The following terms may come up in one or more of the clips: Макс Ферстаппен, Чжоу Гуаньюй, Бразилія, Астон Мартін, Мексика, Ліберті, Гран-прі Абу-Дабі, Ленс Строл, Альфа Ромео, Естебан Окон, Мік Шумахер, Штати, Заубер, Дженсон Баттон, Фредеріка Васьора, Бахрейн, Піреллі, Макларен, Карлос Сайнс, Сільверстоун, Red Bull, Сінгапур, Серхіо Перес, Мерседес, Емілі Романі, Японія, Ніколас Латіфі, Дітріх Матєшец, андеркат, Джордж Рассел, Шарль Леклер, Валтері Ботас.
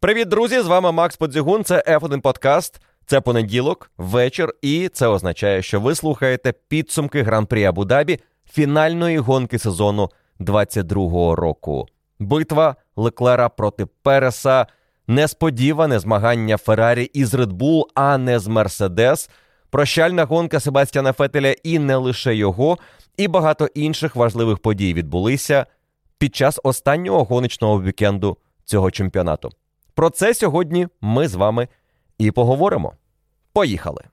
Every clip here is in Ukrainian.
Привіт, друзі! З вами Макс Подзігун, це F1 Podcast. Це понеділок, вечір, і це означає, що ви слухаєте підсумки Гран-прі Абу-Дабі фінальної гонки сезону 22-го року. Битва Леклера проти Переса, несподіване змагання Феррарі із Red Bull, а не з Мерседес, прощальна гонка Себастьяна Феттеля і не лише його, і багато інших важливих подій відбулися під час останнього гоночного вікенду цього чемпіонату. Про це сьогодні ми з вами і поговоримо. Поїхали!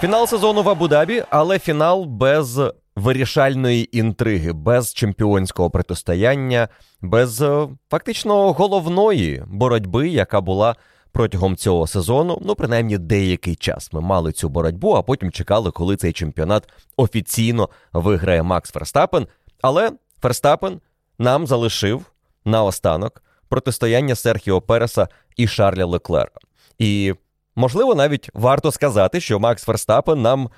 Фінал сезону в Абу-Дабі, але фінал без вирішальної інтриги, без чемпіонського протистояння, без фактично головної боротьби, яка була протягом цього сезону, ну, принаймні, деякий час. Ми мали цю боротьбу, а потім чекали, коли цей чемпіонат офіційно виграє Макс Ферстаппен. Але Ферстаппен нам залишив наостанок протистояння Серхіо Переса і Шарля Леклера. І можливо, навіть варто сказати, що Макс Ферстаппен нам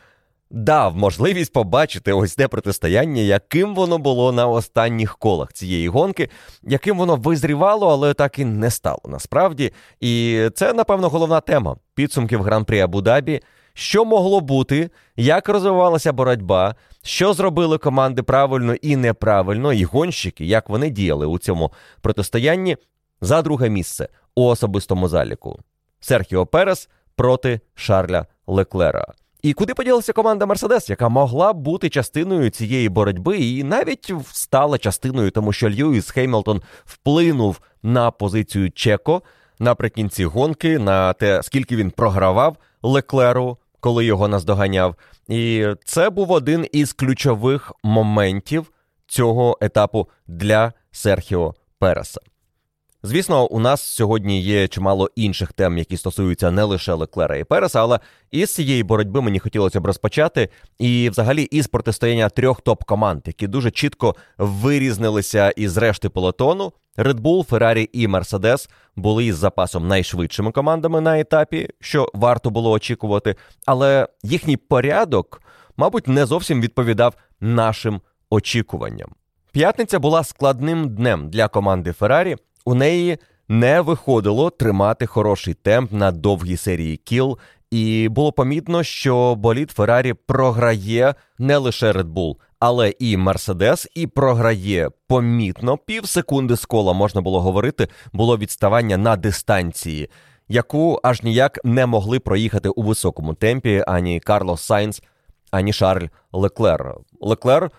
дав можливість побачити ось те протистояння, яким воно було на останніх колах цієї гонки, яким воно визрівало, але так і не стало насправді. І це, напевно, головна тема підсумків Гран-прі Абу-Дабі. Що могло бути, як розвивалася боротьба, що зробили команди правильно і неправильно, і гонщики, як вони діяли у цьому протистоянні за друге місце у особистому заліку. Серхіо Перес проти Шарля Леклера. І куди поділася команда «Мерседес», яка могла бути частиною цієї боротьби і навіть стала частиною, тому що Льюїс Хемілтон вплинув на позицію Чеко наприкінці гонки, на те, скільки він програвав Леклеру, коли його наздоганяв. І це був один із ключових моментів цього етапу для Серхіо Переса. Звісно, у нас сьогодні є чимало інших тем, які стосуються не лише Леклера і Переса, але із цієї боротьби мені хотілося б розпочати, і взагалі із протистояння трьох топ-команд, які дуже чітко вирізнилися із решти полотону. Red Bull, Ferrari і Mercedes були із запасом найшвидшими командами на етапі, що варто було очікувати, але їхній порядок, мабуть, не зовсім відповідав нашим очікуванням. П'ятниця була складним днем для команди Ferrari. У неї не виходило тримати хороший темп на довгій серії кіл, і було помітно, що болід Феррарі програє не лише Red Bull, але і Мерседес, і програє помітно. Півсекунди з кола, можна було говорити, було відставання на дистанції, яку аж ніяк не могли проїхати у високому темпі ані Карлос Сайнс, ані Шарль Леклер. Леклер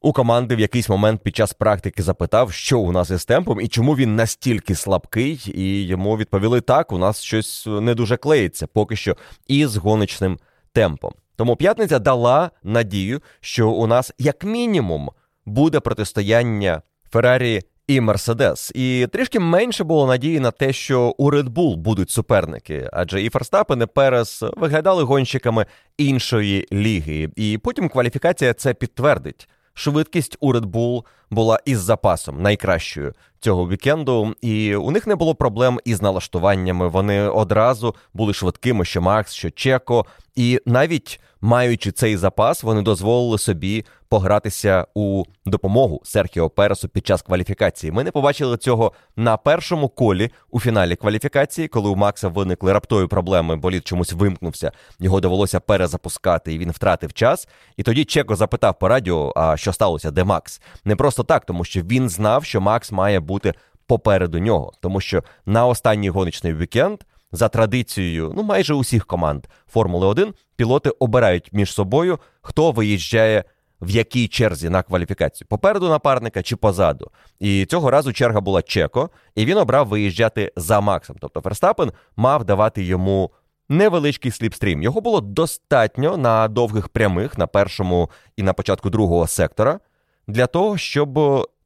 у команди в якийсь момент під час практики запитав, що у нас із темпом і чому він настільки слабкий, і йому відповіли: так, у нас щось не дуже клеїться поки що із гоночним темпом. Тому п'ятниця дала надію, що у нас як мінімум буде протистояння Феррарі і Мерседес. І трішки менше було надії на те, що у Red Bull будуть суперники, адже і Ферстаппен, і Перес виглядали гонщиками іншої ліги. І потім кваліфікація це підтвердить. Швидкість у Red Bull була із запасом найкращою цього вікенду, і у них не було проблем із налаштуваннями. Вони одразу були швидкими, що Макс, що Чеко, і навіть маючи цей запас, вони дозволили собі погратися у допомогу Серхіо Пересу під час кваліфікації. Ми не побачили цього на першому колі у фіналі кваліфікації, коли у Макса виникли раптові проблеми, болід чомусь вимкнувся, його довелося перезапускати, і він втратив час. І тоді Чеко запитав по радіо, а що сталося, де Макс? Не просто так, тому що він знав, що Макс має бути попереду нього, тому що на останній гоночний вікенд за традицією, ну, майже усіх команд Формули 1, пілоти обирають між собою, хто виїжджає в якій черзі на кваліфікацію? Попереду напарника чи позаду? І цього разу черга була Чеко, і він обрав виїжджати за Максом. Тобто Ферстаппен мав давати йому невеличкий сліпстрім. Його було достатньо на довгих прямих, на першому і на початку другого сектора, для того, щоб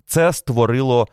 це створило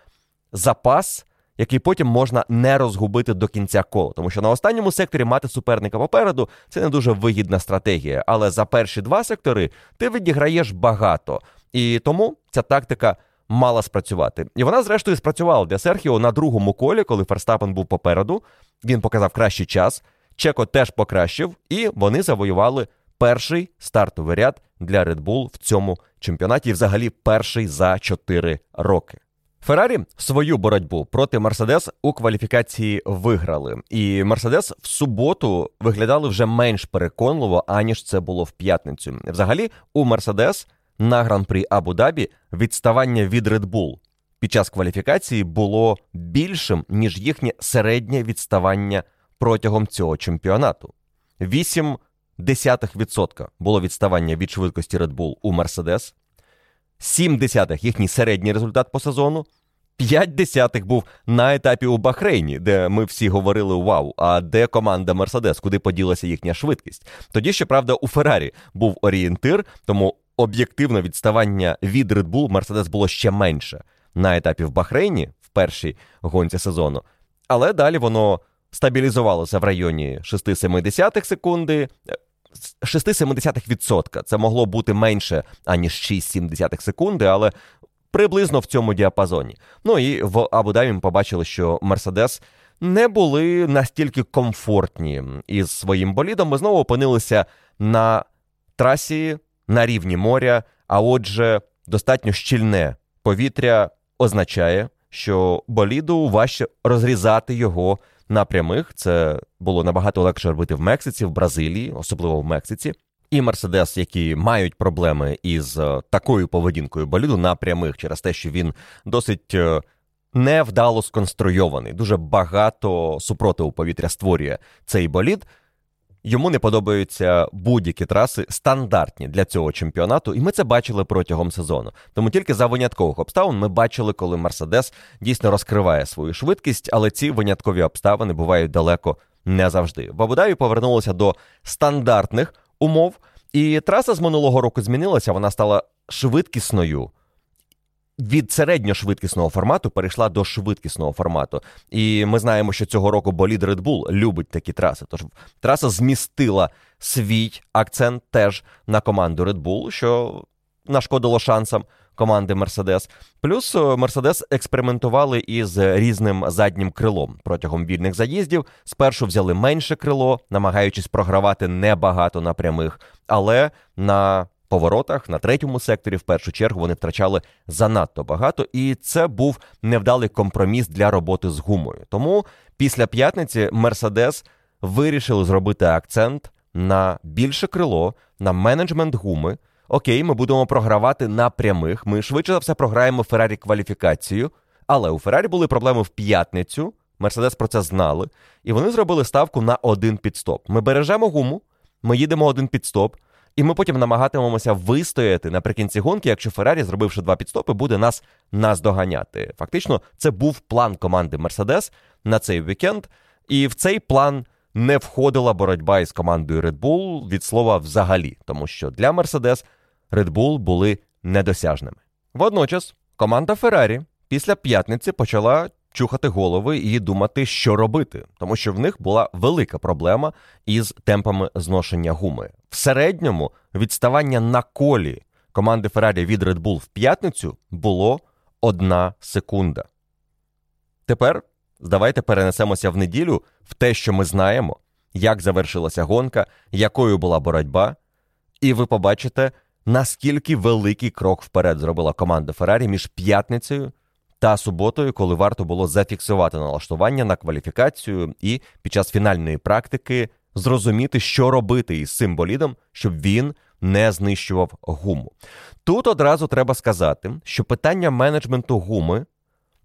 запас, який потім можна не розгубити до кінця кола. Тому що на останньому секторі мати суперника попереду – це не дуже вигідна стратегія. Але за перші два сектори ти відіграєш багато. І тому ця тактика мала спрацювати. І вона, зрештою, спрацювала для Серхіо на другому колі, коли Ферстаппен був попереду. Він показав кращий час, Чеко теж покращив, і вони завоювали перший стартовий ряд для Red Bull в цьому чемпіонаті. І взагалі перший за 4 роки. Феррарі свою боротьбу проти Мерседес у кваліфікації виграли. І Мерседес в суботу виглядали вже менш переконливо, аніж це було в п'ятницю. Взагалі, у Мерседес на Гран-прі Абу-Дабі відставання від Red Bull під час кваліфікації було більшим, ніж їхнє середнє відставання протягом цього чемпіонату. 0,8% було відставання від швидкості Red Bull у Мерседес. 0,7 їхній середній результат по сезону, 0,5 був на етапі у Бахрейні, де ми всі говорили «Вау, а де команда Мерседес? Куди поділася їхня швидкість?» Тоді, щоправда, у Феррарі був орієнтир, тому об'єктивно відставання від Red Bull Мерседес було ще менше на етапі в Бахрейні в першій гонці сезону. Але далі воно стабілізувалося в районі 6,7 секунди, 6,7%. Це могло бути менше, аніж 6,7 секунди, але приблизно в цьому діапазоні. Ну і в Абу-Дабі ми побачили, що Мерседес не були настільки комфортні із своїм болідом. Ми знову опинилися на трасі, на рівні моря, а отже, достатньо щільне повітря означає, що боліду важче розрізати його на прямих. Це було набагато легше робити в Мексиці, в Бразилії, особливо в Мексиці. І Мерседес, які мають проблеми із такою поведінкою боліду на прямих через те, що він досить невдало сконструйований. Дуже багато супротиву повітря створює цей болід. Йому не подобаються будь-які траси, стандартні для цього чемпіонату, і ми це бачили протягом сезону. Тому тільки за виняткових обставин ми бачили, коли Мерседес дійсно розкриває свою швидкість, але ці виняткові обставини бувають далеко не завжди. В Абу-Дабі повернулося до стандартних умов, і траса з минулого року змінилася, вона стала швидкісною. Від середньошвидкісного формату перейшла до швидкісного формату. І ми знаємо, що цього року болід Red Bull любить такі траси. Тож траса змістила свій акцент теж на команду Red Bull, що нашкодило шансам команди Mercedes. Плюс Mercedes експериментували із різним заднім крилом протягом вільних заїздів. Спершу взяли менше крило, намагаючись програвати небагато на прямих, але на поворотах, на третьому секторі, в першу чергу, вони втрачали занадто багато, і це був невдалий компроміс для роботи з гумою. Тому після п'ятниці Мерседес вирішили зробити акцент на більше крило, на менеджмент гуми. Окей, ми будемо програвати на прямих, ми швидше за все програємо Феррарі кваліфікацію, але у Феррарі були проблеми в п'ятницю, Мерседес про це знали, і вони зробили ставку на один підстоп. Ми бережемо гуму, ми їдемо один підстоп, і ми потім намагатимемося вистояти наприкінці гонки, якщо Феррарі, зробивши два підстопи, буде нас доганяти. Фактично, це був план команди Мерседес на цей вікенд. І в цей план не входила боротьба із командою Red Bull від слова «взагалі». Тому що для Мерседес Red Bull були недосяжними. Водночас, команда Феррарі після п'ятниці почала чухати голови і думати, що робити. Тому що в них була велика проблема із темпами зношення гуми. В середньому відставання на колі команди Феррарі від Red Bull в п'ятницю було 1 секунда. Тепер давайте перенесемося в неділю в те, що ми знаємо, як завершилася гонка, якою була боротьба, і ви побачите, наскільки великий крок вперед зробила команда Феррарі між п'ятницею та суботою, коли варто було зафіксувати налаштування на кваліфікацію і під час фінальної практики зрозуміти, що робити із цим болідом, щоб він не знищував гуму. Тут одразу треба сказати, що питання менеджменту гуми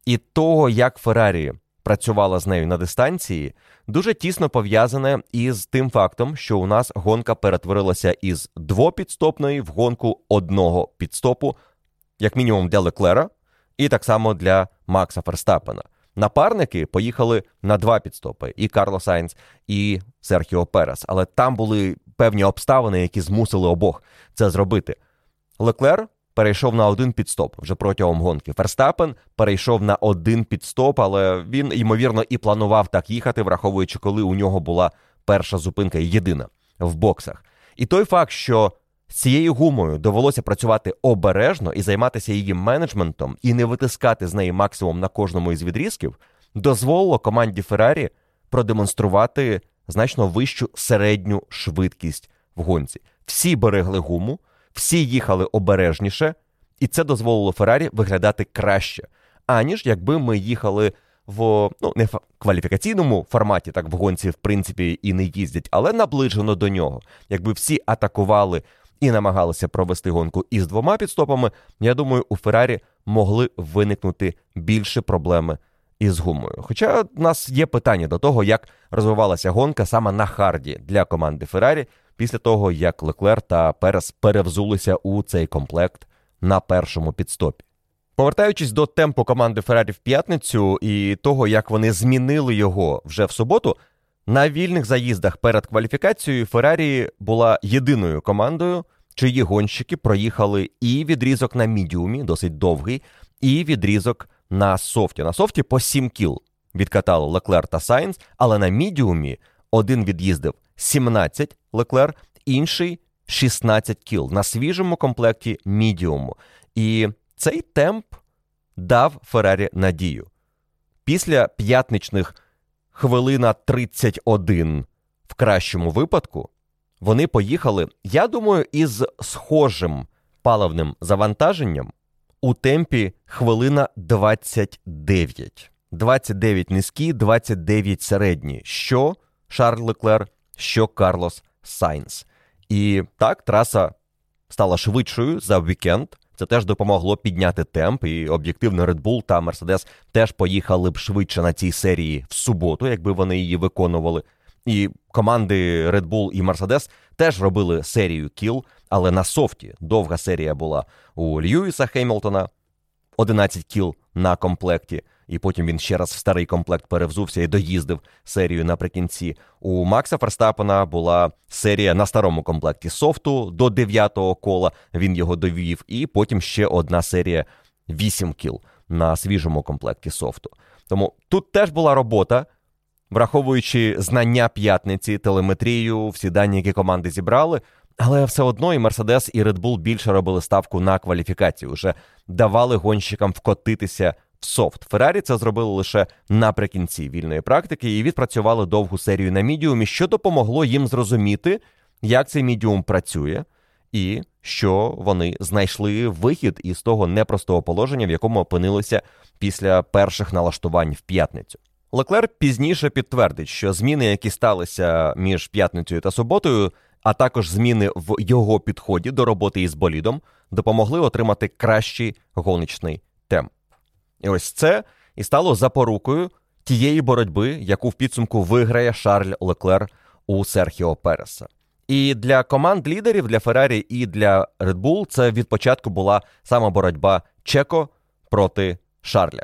і того, як Феррарі працювала з нею на дистанції, дуже тісно пов'язане із тим фактом, що у нас гонка перетворилася із двопідстопної в гонку одного підстопу, як мінімум для Леклера, і так само для Макса Ферстаппена. Напарники поїхали на два підстопи – і Карлос Сайнс, і Серхіо Перес. Але там були певні обставини, які змусили обох це зробити. Леклер перейшов на один підстоп вже протягом гонки. Ферстаппен перейшов на один підстоп, але він, ймовірно, і планував так їхати, враховуючи, коли у нього була перша зупинка, єдина, в боксах. І той факт, що з цією гумою довелося працювати обережно і займатися її менеджментом, і не витискати з неї максимум на кожному із відрізків, дозволило команді Феррарі продемонструвати значно вищу середню швидкість в гонці. Всі берегли гуму, всі їхали обережніше, і це дозволило Феррарі виглядати краще, аніж якби ми їхали в, не в кваліфікаційному форматі, так в гонці, в принципі, і не їздять, але наближено до нього. Якби всі атакували і намагалися провести гонку із двома підстопами, я думаю, у Феррарі могли виникнути більше проблеми із гумою. Хоча в нас є питання до того, як розвивалася гонка саме на харді для команди Феррарі, після того, як Леклер та Перес перевзулися у цей комплект на першому підстопі. Повертаючись до темпу команди Феррарі в п'ятницю і того, як вони змінили його вже в суботу, на вільних заїздах перед кваліфікацією Феррарі була єдиною командою, чиї гонщики проїхали і відрізок на мідіумі, досить довгий, і відрізок на софті. На софті по 7 кіл відкатали Леклер та Сайнс, але на мідіумі один від'їздив 17 Леклер, інший 16 кіл на свіжому комплекті мідіуму. І цей темп дав Феррарі надію. Після п'ятничних хвилина 31 в кращому випадку, вони поїхали, я думаю, із схожим паливним завантаженням у темпі хвилина 29. 29 низькі, 29 середні. Що Шарль Леклер, що Карлос Сайнс. І так, траса стала швидшою за вікенд. Це теж допомогло підняти темп, і об'єктивно Red Bull та Mercedes теж поїхали б швидше на цій серії в суботу, якби вони її виконували. І команди Red Bull і Mercedes теж робили серію кіл, але на софті. Довга серія була у Льюїса Хемілтона, 11 кіл на комплекті, і потім він ще раз в старий комплект перевзувся і доїздив серію наприкінці. У Макса Ферстаппена була серія на старому комплекті софту до 9-го кола, він його довів, і потім ще одна серія 8 кіл на свіжому комплекті софту. Тому тут теж була робота, враховуючи знання п'ятниці, телеметрію, всі дані, які команди зібрали, але все одно і Мерседес, і Red Bull більше робили ставку на кваліфікацію, вже давали гонщикам вкотитися в софт. Феррарі це зробили лише наприкінці вільної практики і відпрацювали довгу серію на мідіумі, що допомогло їм зрозуміти, як цей мідіум працює і що вони знайшли вихід із того непростого положення, в якому опинилися після перших налаштувань в п'ятницю. Леклер пізніше підтвердить, що зміни, які сталися між п'ятницею та суботою, а також зміни в його підході до роботи із болідом, допомогли отримати кращий гоночний темп. І ось це і стало запорукою тієї боротьби, яку в підсумку виграє Шарль Леклер у Серхіо Переса. І для команд-лідерів, для Феррарі і для Red Bull, це від початку була сама боротьба Чеко проти Шарля.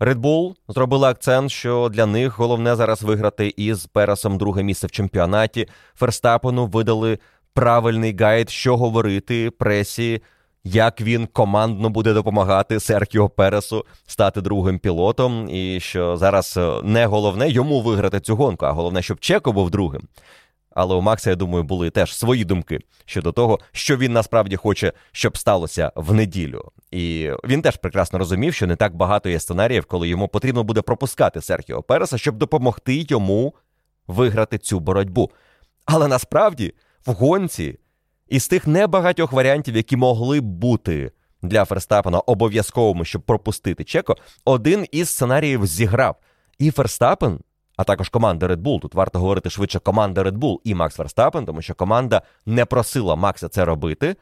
Red Bull зробила акцент, що для них головне зараз виграти із Пересом друге місце в чемпіонаті. Ферстаппену видали правильний гайд, що говорити пресі, як він командно буде допомагати Серхіо Пересу стати другим пілотом, і що зараз не головне йому виграти цю гонку, а головне, щоб Чеко був другим. Але у Макса, я думаю, були теж свої думки щодо того, що він насправді хоче, щоб сталося в неділю. І він теж прекрасно розумів, що не так багато є сценаріїв, коли йому потрібно буде пропускати Серхіо Переса, щоб допомогти йому виграти цю боротьбу. Але насправді в гонці із тих небагатьох варіантів, які могли б бути для Ферстаппена обов'язковими, щоб пропустити Чеко, один із сценаріїв зіграв. І Ферстаппен, а також команда Red Bull, тут варто говорити швидше команда Red Bull і Макс Ферстаппен, тому що команда не просила Макса це робити,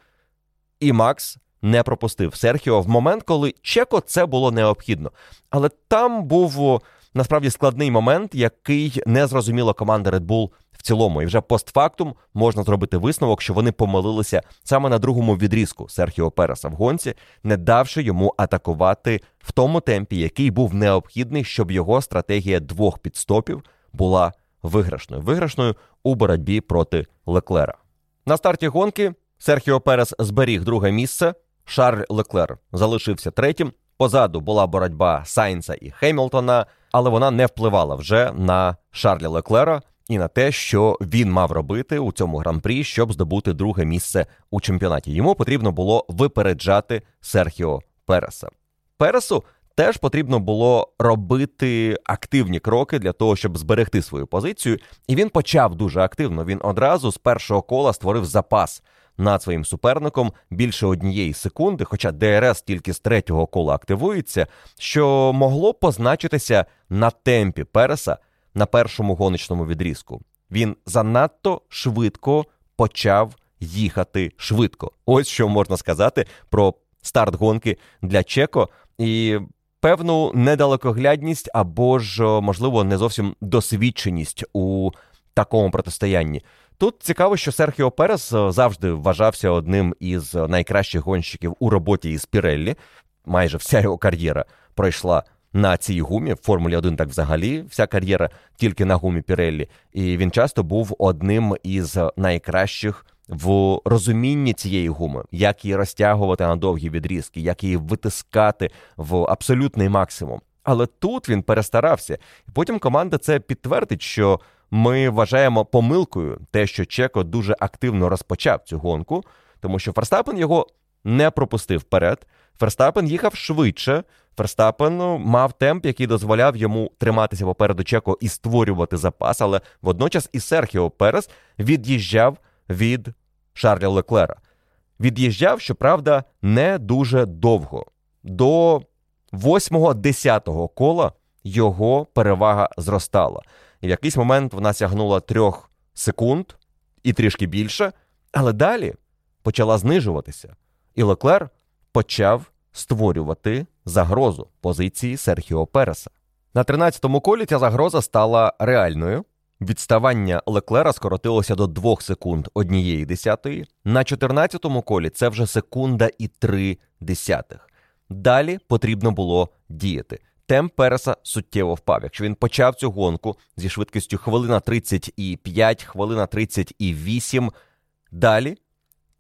і Макс не пропустив Серхіо в момент, коли Чеко це було необхідно. Але там був насправді складний момент, який не зрозуміла команда Red Bull в цілому. І вже постфактум можна зробити висновок, що вони помилилися саме на другому відрізку Серхіо Переса в гонці, не давши йому атакувати в тому темпі, який був необхідний, щоб його стратегія двох підстопів була виграшною. Виграшною у боротьбі проти Леклера. На старті гонки Серхіо Перес зберіг друге місце, Шарль Леклер залишився третім. Позаду була боротьба Сайнса і Хемілтона, але вона не впливала вже на Шарля Леклера і на те, що він мав робити у цьому гран-прі, щоб здобути друге місце у чемпіонаті. Йому потрібно було випереджати Серхіо Переса. Пересу теж потрібно було робити активні кроки для того, щоб зберегти свою позицію. І він почав дуже активно. Він одразу з першого кола створив запас над своїм суперником більше 1 секунди, хоча ДРС тільки з 3-го кола активується, що могло позначитися на темпі Переса на першому гоночному відрізку. Він занадто швидко почав їхати швидко. Ось що можна сказати про старт гонки для Чеко і певну недалекоглядність або ж, можливо, не зовсім досвідченість у такому протистоянні. Тут цікаво, що Серхіо Перес завжди вважався одним із найкращих гонщиків у роботі із Піреллі. Майже вся його кар'єра пройшла на цій гумі. В Формулі 1 так взагалі вся кар'єра тільки на гумі Піреллі. І він часто був одним із найкращих в розумінні цієї гуми. Як її розтягувати на довгі відрізки, як її витискати в абсолютний максимум. Але тут він перестарався. Потім команда це підтвердить, що ми вважаємо помилкою те, що Чеко дуже активно розпочав цю гонку, тому що Ферстаппен його не пропустив вперед. Ферстаппен їхав швидше. Ферстаппен мав темп, який дозволяв йому триматися попереду Чеко і створювати запас, але водночас і Серхіо Перес від'їжджав від Шарля Леклера. Від'їжджав, щоправда, не дуже довго. До 8-10 кола його перевага зростала. І в якийсь момент вона сягнула 3 секунд і трішки більше, але далі почала знижуватися. І Леклер почав створювати загрозу позиції Серхіо Переса. На 13-му колі ця загроза стала реальною. Відставання Леклера скоротилося до 2 секунд 1/10. На 14-му колі це вже 1,3 секунди. Далі потрібно було діяти. Темп Переса суттєво впав. Якщо він почав цю гонку зі швидкістю 1:35, 1:38, далі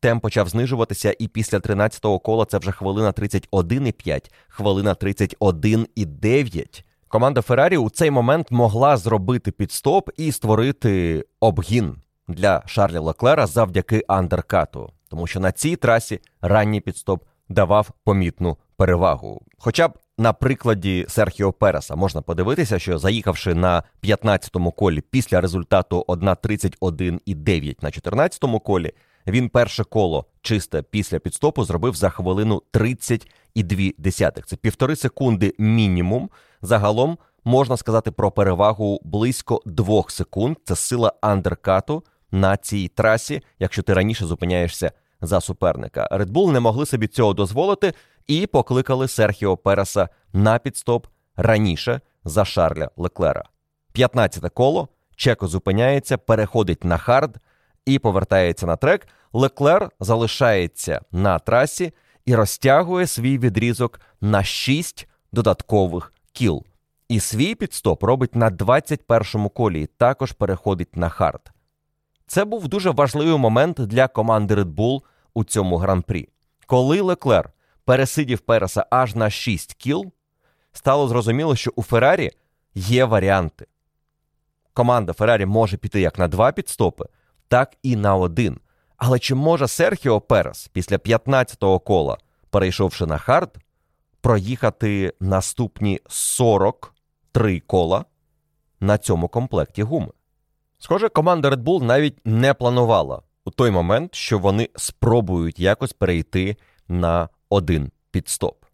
темп почав знижуватися, і після 13-го кола це вже 1:31,5, 1:31,9. Команда Феррарі у цей момент могла зробити підстоп і створити обгін для Шарля Леклера завдяки андеркату. Тому що на цій трасі ранній підстоп давав помітну перевагу. Хоча б на прикладі Серхіо Переса можна подивитися, що заїхавши на 15-му колі після результату 1:31,9 на 14-му колі, він перше коло чисте після підстопу зробив за 1:30,2. Це 1,5 секунди мінімум. Загалом можна сказати про перевагу близько 2 секунд. Це сила андеркату на цій трасі, якщо ти раніше зупиняєшся за суперника. Red Bull не могли собі цього дозволити і покликали Серхіо Переса на підстоп раніше за Шарля Леклера. 15-те коло, Чеко зупиняється, переходить на хард і повертається на трек. Леклер залишається на трасі і розтягує свій відрізок на 6 додаткових кіл. І свій підстоп робить на 21-му колі і також переходить на хард. Це був дуже важливий момент для команди Red Bull у цьому гран-прі. Коли Леклер пересидів Переса аж на 6 кіл, стало зрозуміло, що у Феррарі є варіанти. Команда Феррарі може піти як на 2 підстопи, так і на 1. Але чи може Серхіо Перес після 15-го кола, перейшовши на хард, проїхати наступні 43 кола на цьому комплекті гуми? Схоже, команда Red Bull навіть не планувала у той момент, що вони спробують якось перейти на 1 підстоп.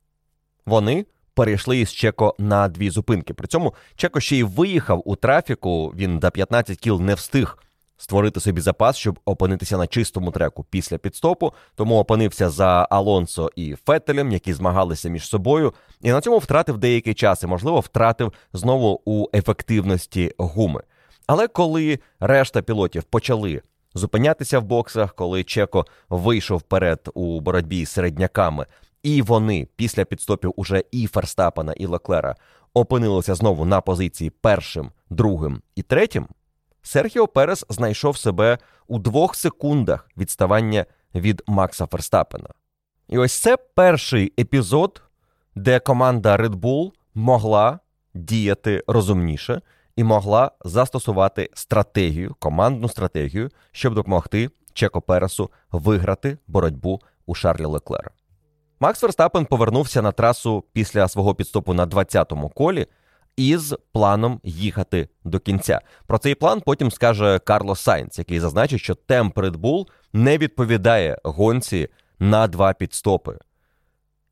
Вони перейшли із Чеко на 2 зупинки. При цьому Чеко ще й виїхав у трафіку, він до 15 кіл не встиг створити собі запас, щоб опинитися на чистому треку після підстопу, тому опинився за Алонсо і Феттелем, які змагалися між собою, і на цьому втратив деякий час, і, можливо, втратив знову у ефективності гуми. Але коли решта пілотів почали зупинятися в боксах, коли Чеко вийшов вперед у боротьбі з середняками, і вони після підстопів уже і Ферстаппена, і Леклера опинилися знову на позиції першим, другим і третім, Серхіо Перес знайшов себе у 2 секундах відставання від Макса Ферстаппена. І ось це перший епізод, де команда Red Bull могла діяти розумніше і могла застосувати стратегію, командну стратегію, щоб допомогти Чеко Пересу виграти боротьбу у Шарля Леклера. Макс Ферстаппен повернувся на трасу після свого підстопу на 20-му колі із планом їхати до кінця. Про цей план потім скаже Карлос Сайнс, який зазначить, що темп Red Bull не відповідає гонці на 2 підстопи.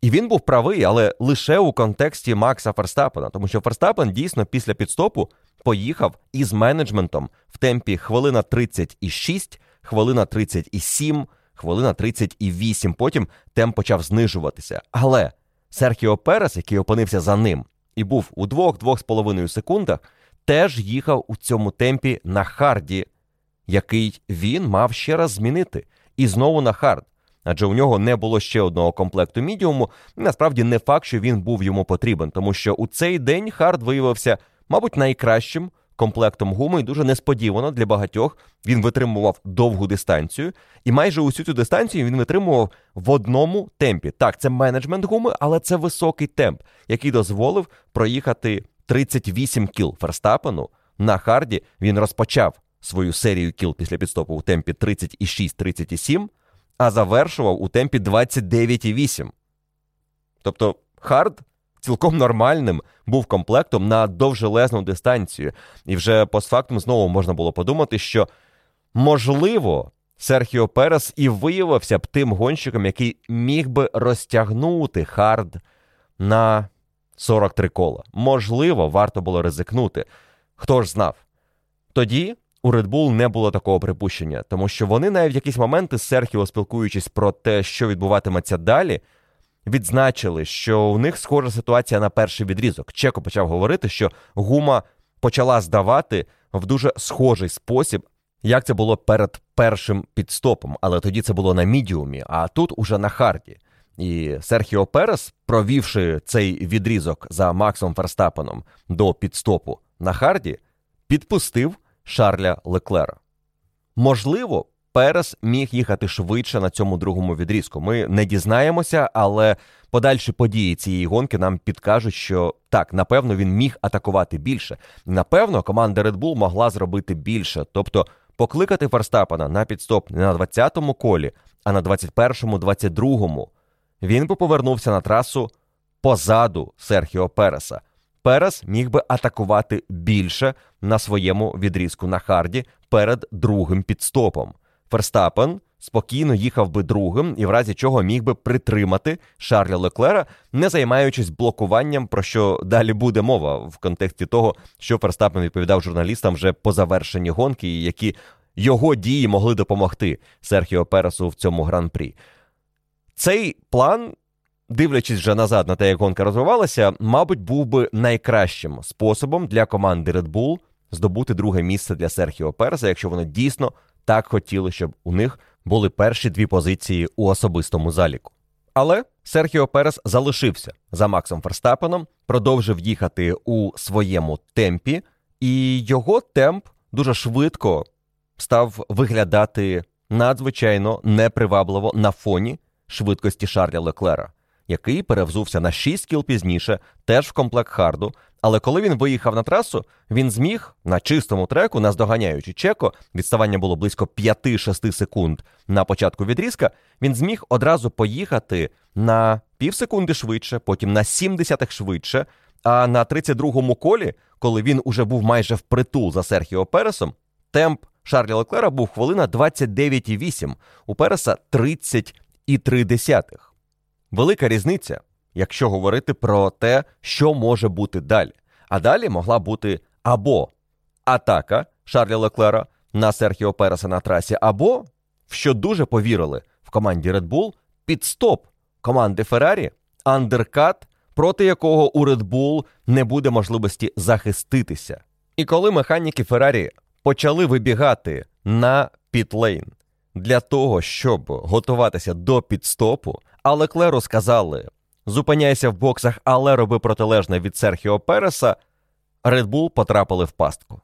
І він був правий, але лише у контексті Макса Ферстаппена, тому що Ферстаппен дійсно після підстопу поїхав із менеджментом в темпі хвилина 36, хвилина 37, хвилина 38, потім темп почав знижуватися. Але Серхіо Перес, який опинився за ним і був у 2-2,5 секундах, теж їхав у цьому темпі на харді, який він мав ще раз змінити. І знову на хард. Адже у нього не було ще одного комплекту мідіуму, і насправді не факт, що він був йому потрібен, тому що у цей день хард виявився, мабуть, найкращим комплектом гуми, і дуже несподівано для багатьох він витримував довгу дистанцію, і майже усю цю дистанцію він витримував в одному темпі. Так, це менеджмент гуми, але це високий темп, який дозволив проїхати 38 кіл Ферстаппену. На харді він розпочав свою серію кіл після підстопу у темпі 36-37, а завершував у темпі 29,8. Тобто хард цілком нормальним був комплектом на довжелезну дистанцію. І вже постфактум знову можна було подумати, що, можливо, Серхіо Перес і виявився б тим гонщиком, який міг би розтягнути хард на 43 кола. Можливо, варто було ризикнути. Хто ж знав? Тоді у Red Bull не було такого припущення, тому що вони навіть в якісь моменти з Серхіо, спілкуючись про те, що відбуватиметься далі, відзначили, що у них схожа ситуація на перший відрізок. Чеко почав говорити, що гума почала здавати в дуже схожий спосіб, як це було перед першим підстопом. Але тоді це було на мідіумі, а тут уже на харді. І Серхіо Перес, провівши цей відрізок за Максом Ферстаппеном до підстопу на харді, підпустив Шарля Леклера. Можливо, Перес міг їхати швидше на цьому другому відрізку. Ми не дізнаємося, але подальші події цієї гонки нам підкажуть, що так, напевно, він міг атакувати більше. Напевно, команда Red Bull могла зробити більше. Тобто, покликати Ферстаппена на підстоп не на 20-му колі, а на 21-му, 22-му. Він би повернувся на трасу позаду Серхіо Переса. Перес міг би атакувати більше на своєму відрізку на харді перед другим підстопом. Ферстаппен спокійно їхав би другим і в разі чого міг би притримати Шарля Леклера, не займаючись блокуванням, про що далі буде мова в контексті того, що Ферстаппен відповідав журналістам вже по завершенні гонки, які його дії могли допомогти Серхіо Пересу в цьому гран-прі. Цей план, дивлячись вже назад на те, як гонка розвивалася, мабуть, був би найкращим способом для команди Red Bull здобути друге місце для Серхіо Переса, якщо воно дійсно так хотіли, щоб у них були перші 2 позиції у особистому заліку. Але Серхіо Перес залишився за Максом Ферстаппеном, продовжив їхати у своєму темпі, і його темп дуже швидко став виглядати надзвичайно непривабливо на фоні швидкості Шарля Леклера, який перевзувся на 6 кіл пізніше, теж в комплект харду. Але коли він виїхав на трасу, він зміг на чистому треку, наздоганяючи Чеко, відставання було близько 5-6 секунд на початку відрізка, він зміг одразу поїхати на півсекунди швидше, потім на 0,7 швидше, а на 32-му колі, коли він уже був майже впритул за Серхіо Пересом, темп Шарля Леклера був хвилина 29,8, у Переса 30,3. Велика різниця, якщо говорити про те, що може бути далі. А далі могла бути або атака Шарля Леклера, на Серхіо Переса на трасі, або, в що дуже повірили в команді Red Bull, підстоп команди Феррарі, андеркат, проти якого у Red Bull не буде можливості захиститися. І коли механіки Феррарі почали вибігати на пітлейн для того, щоб готуватися до підстопу, а Леклеру сказали «зупиняйся в боксах, але роби протилежне від Серхіо Переса», Red Bull потрапили в пастку.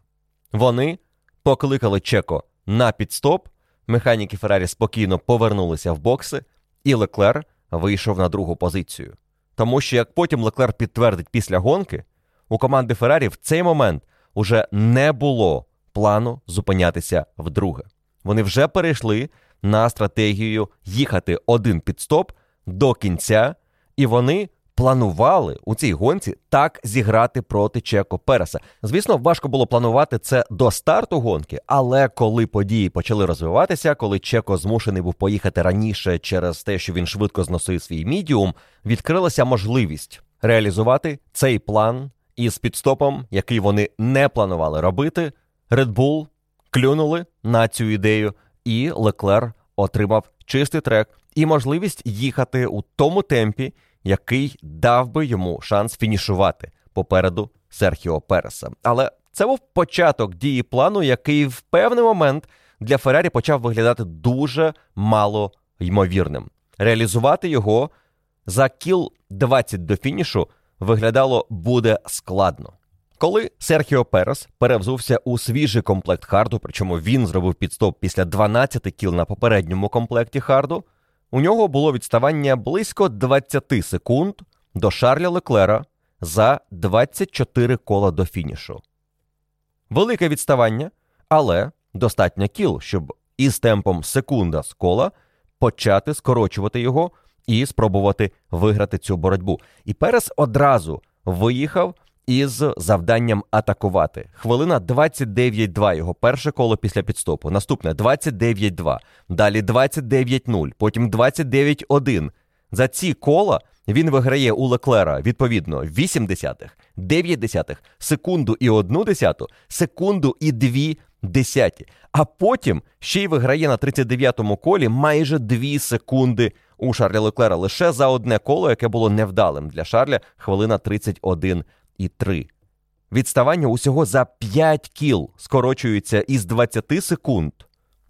Вони покликали Чеко на підстоп, механіки Феррарі спокійно повернулися в бокси, і Леклер вийшов на другу позицію. Тому що, як потім Леклер підтвердить після гонки, у команди Феррарі в цей момент уже не було плану зупинятися вдруге. Вони вже перейшли на стратегію їхати один підстоп до кінця, і вони планували у цій гонці так зіграти проти Чеко Переса. Звісно, важко було планувати це до старту гонки, але коли події почали розвиватися, коли Чеко змушений був поїхати раніше через те, що він швидко зносив свій мідіум, відкрилася можливість реалізувати цей план із підстопом, який вони не планували робити. Red Bull клюнули на цю ідею, і Леклер отримав чистий трек і можливість їхати у тому темпі, який дав би йому шанс фінішувати попереду Серхіо Переса. Але це був початок дії плану, який в певний момент для Феррарі почав виглядати дуже мало ймовірним. Реалізувати його за кіл 20 до фінішу виглядало буде складно. Коли Серхіо Перес перевзувся у свіжий комплект харду, причому він зробив підстоп після 12 кіл на попередньому комплекті харду, у нього було відставання близько 20 секунд до Шарля Леклера за 24 кола до фінішу. Велике відставання, але достатньо кіл, щоб із темпом секунда з кола почати скорочувати його і спробувати виграти цю боротьбу. І Перес одразу виїхав із завданням атакувати. Хвилина 29.2 його перше коло після підстопу. Наступне 29.2, далі 29.0, потім 29.1. За ці кола він виграє у Леклера, відповідно, 0,8, 0,9, секунду і 0,1, секунду і 0,2. А потім ще й виграє на 39-му колі майже 2 секунди у Шарля Леклера. Лише за одне коло, яке було невдалим для Шарля, хвилина 31.3. Відставання усього за 5 кіл скорочується із 20 секунд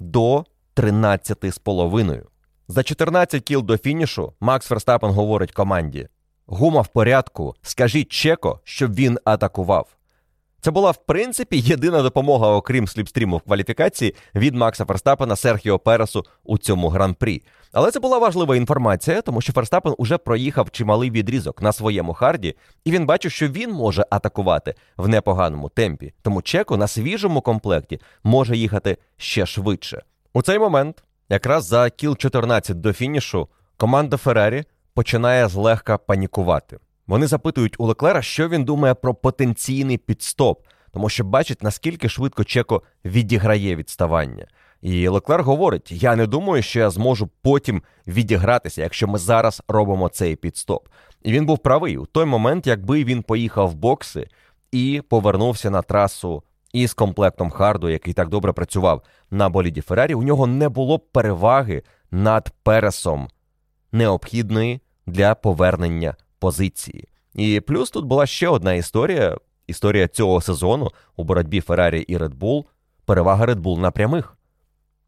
до 13,5. За 14 кіл до фінішу Макс Ферстаппен говорить команді: «Гума в порядку, скажіть Чеко, щоб він атакував». Це була, в принципі, єдина допомога, окрім сліпстріму в кваліфікації, від Макса Ферстаппена Серхіо Пересу у цьому гран-прі. Але це була важлива інформація, тому що Ферстаппен уже проїхав чималий відрізок на своєму харді, і він бачив, що він може атакувати в непоганому темпі. Тому Чеко на свіжому комплекті може їхати ще швидше. У цей момент, якраз за кіл 14 до фінішу, команда Феррарі починає злегка панікувати. Вони запитують у Леклера, що він думає про потенційний підстоп, тому що бачить, наскільки швидко Чеко відіграє відставання. І Леклер говорить: «Я не думаю, що я зможу потім відігратися, якщо ми зараз робимо цей підстоп». І він був правий. У той момент, якби він поїхав в бокси і повернувся на трасу із комплектом харду, який так добре працював на боліді Феррарі, у нього не було б переваги над Пересом, необхідної для повернення позиції. І плюс тут була ще одна історія цього сезону у боротьбі Феррарі і Red Bull – перевага Red Bull на прямих.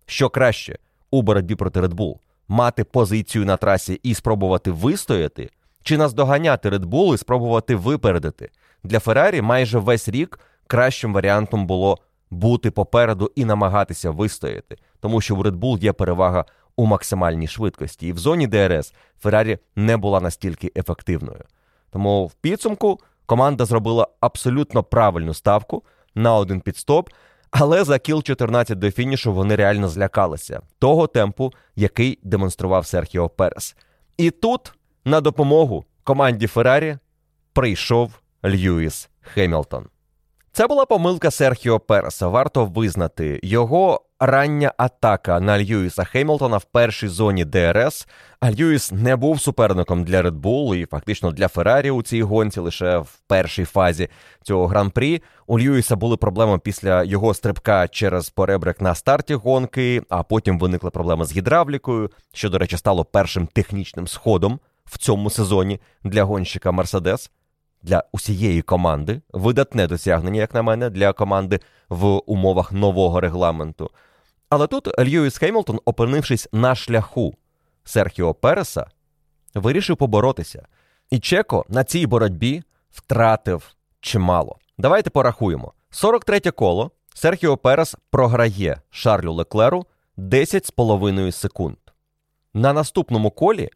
Що краще у боротьбі проти Red Bull – мати позицію на трасі і спробувати вистояти, чи наздоганяти Red Bull і спробувати випередити? Для Феррарі майже весь рік кращим варіантом було бути попереду і намагатися вистояти, тому що у Red Bull є перевага у максимальній швидкості. І в зоні ДРС Феррарі не була настільки ефективною. Тому в підсумку команда зробила абсолютно правильну ставку на один підстоп, але за кіл 14 до фінішу вони реально злякалися того темпу, який демонстрував Серхіо Перес. І тут на допомогу команді Феррарі прийшов Льюїс Хемілтон. Це була помилка Серхіо Переса, варто визнати. Його рання атака на Льюїса Хемілтона в першій зоні ДРС. А Льюїс не був суперником для Red Bull і фактично для Феррарі у цій гонці лише в першій фазі цього гран-прі. У Льюїса були проблеми після його стрибка через поребрик на старті гонки, а потім виникли проблеми з гідравлікою, що, до речі, стало першим технічним сходом в цьому сезоні для гонщика Мерседес. Для усієї команди, видатне досягнення, як на мене, для команди в умовах нового регламенту. Але тут Льюїс Хемілтон, опинившись на шляху Серхіо Переса, вирішив поборотися. І Чеко на цій боротьбі втратив чимало. Давайте порахуємо. 43-тє коло Серхіо Перес програє Шарлю Леклеру 10,5 секунд. На наступному колі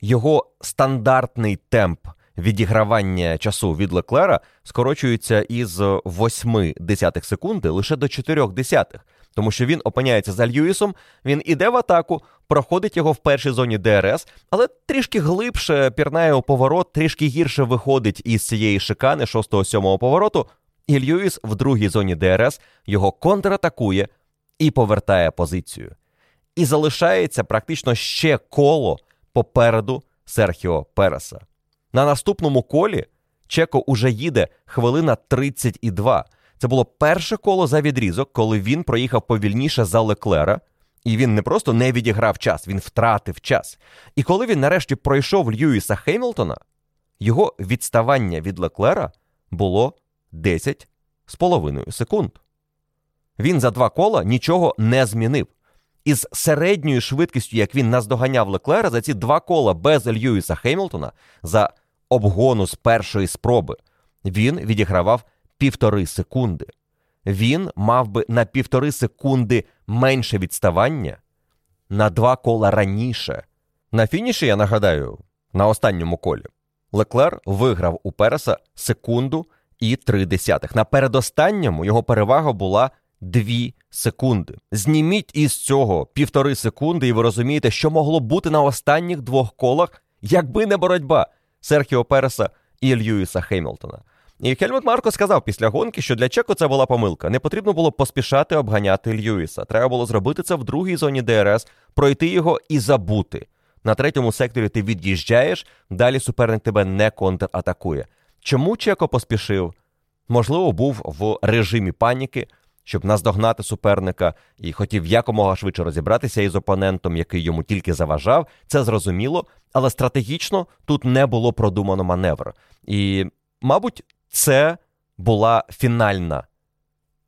його стандартний темп відігравання часу від Леклера скорочується із 0,8 секунди лише до 0,4, тому що він опиняється за Льюїсом, він іде в атаку, проходить його в першій зоні ДРС, але трішки глибше пірнає у поворот, трішки гірше виходить із цієї шикани 6-7 повороту, і Льюїс в другій зоні ДРС його контратакує і повертає позицію. І залишається практично ще коло попереду Серхіо Переса. На наступному колі Чеко уже їде хвилина 32. Це було перше коло за відрізок, коли він проїхав повільніше за Леклера. І він не просто не відіграв час, він втратив час. І коли він нарешті пройшов Льюїса Хемілтона, його відставання від Леклера було 10,5 секунд. Він за два кола нічого не змінив. Із середньою швидкістю, як він наздоганяв Леклера, за ці два кола без Льюїса Хемілтона, за обгону з першої спроби, він відігравав 1,5 секунди. Він мав би на 1,5 секунди менше відставання, на два кола раніше. На фініші, я нагадаю, на останньому колі, Леклер виграв у Переса 1,3 секунди. На передостанньому його перевага була 2 секунди. Зніміть із цього 1,5 секунди, і ви розумієте, що могло бути на останніх двох колах, якби не боротьба Серхіо Переса і Льюїса Хемілтона. І Хельмут Марко сказав після гонки, що для Чеко це була помилка. Не потрібно було поспішати обганяти Льюїса. Треба було зробити це в другій зоні ДРС, пройти його і забути. На третьому секторі ти від'їжджаєш, далі суперник тебе не контратакує. Чому Чеко поспішив? Можливо, був в режимі паніки, щоб наздогнати суперника, і хотів якомога швидше розібратися із опонентом, який йому тільки заважав, це зрозуміло, але стратегічно тут не було продумано маневр. І, мабуть, це була фінальна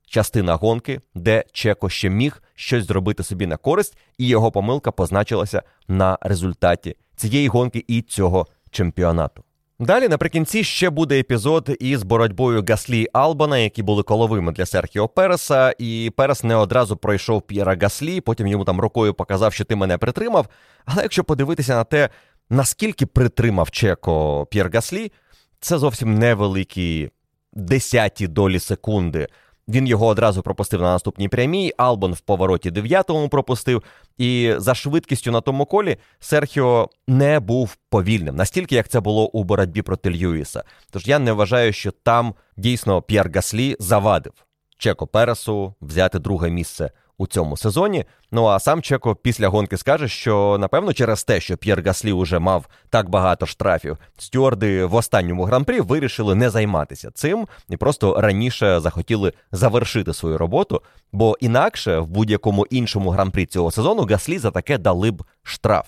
частина гонки, де Чеко ще міг щось зробити собі на користь, і його помилка позначилася на результаті цієї гонки і цього чемпіонату. Далі наприкінці ще буде епізод із боротьбою Гаслі і Албана, які були коловими для Серхіо Переса, і Перес не одразу пройшов П'єра Гаслі, потім йому там рукою показав, що ти мене притримав, але якщо подивитися на те, наскільки притримав Чеко П'єр Гаслі, це зовсім невеликі 0,1 секунди. Він його одразу пропустив на наступній прямій, Албан в повороті 9-му пропустив, і за швидкістю на тому колі Серхіо не був повільним, настільки, як це було у боротьбі проти Льюїса. Тож я не вважаю, що там дійсно П'єр Гаслі завадив Чеко Пересу взяти друге місце у цьому сезоні. Ну а сам Чеко після гонки скаже, що, напевно, через те, що П'єр Гаслі уже мав так багато штрафів, стюарди в останньому гран-прі вирішили не займатися цим і просто раніше захотіли завершити свою роботу, бо інакше в будь-якому іншому гран-прі цього сезону Гаслі за таке дали б штраф.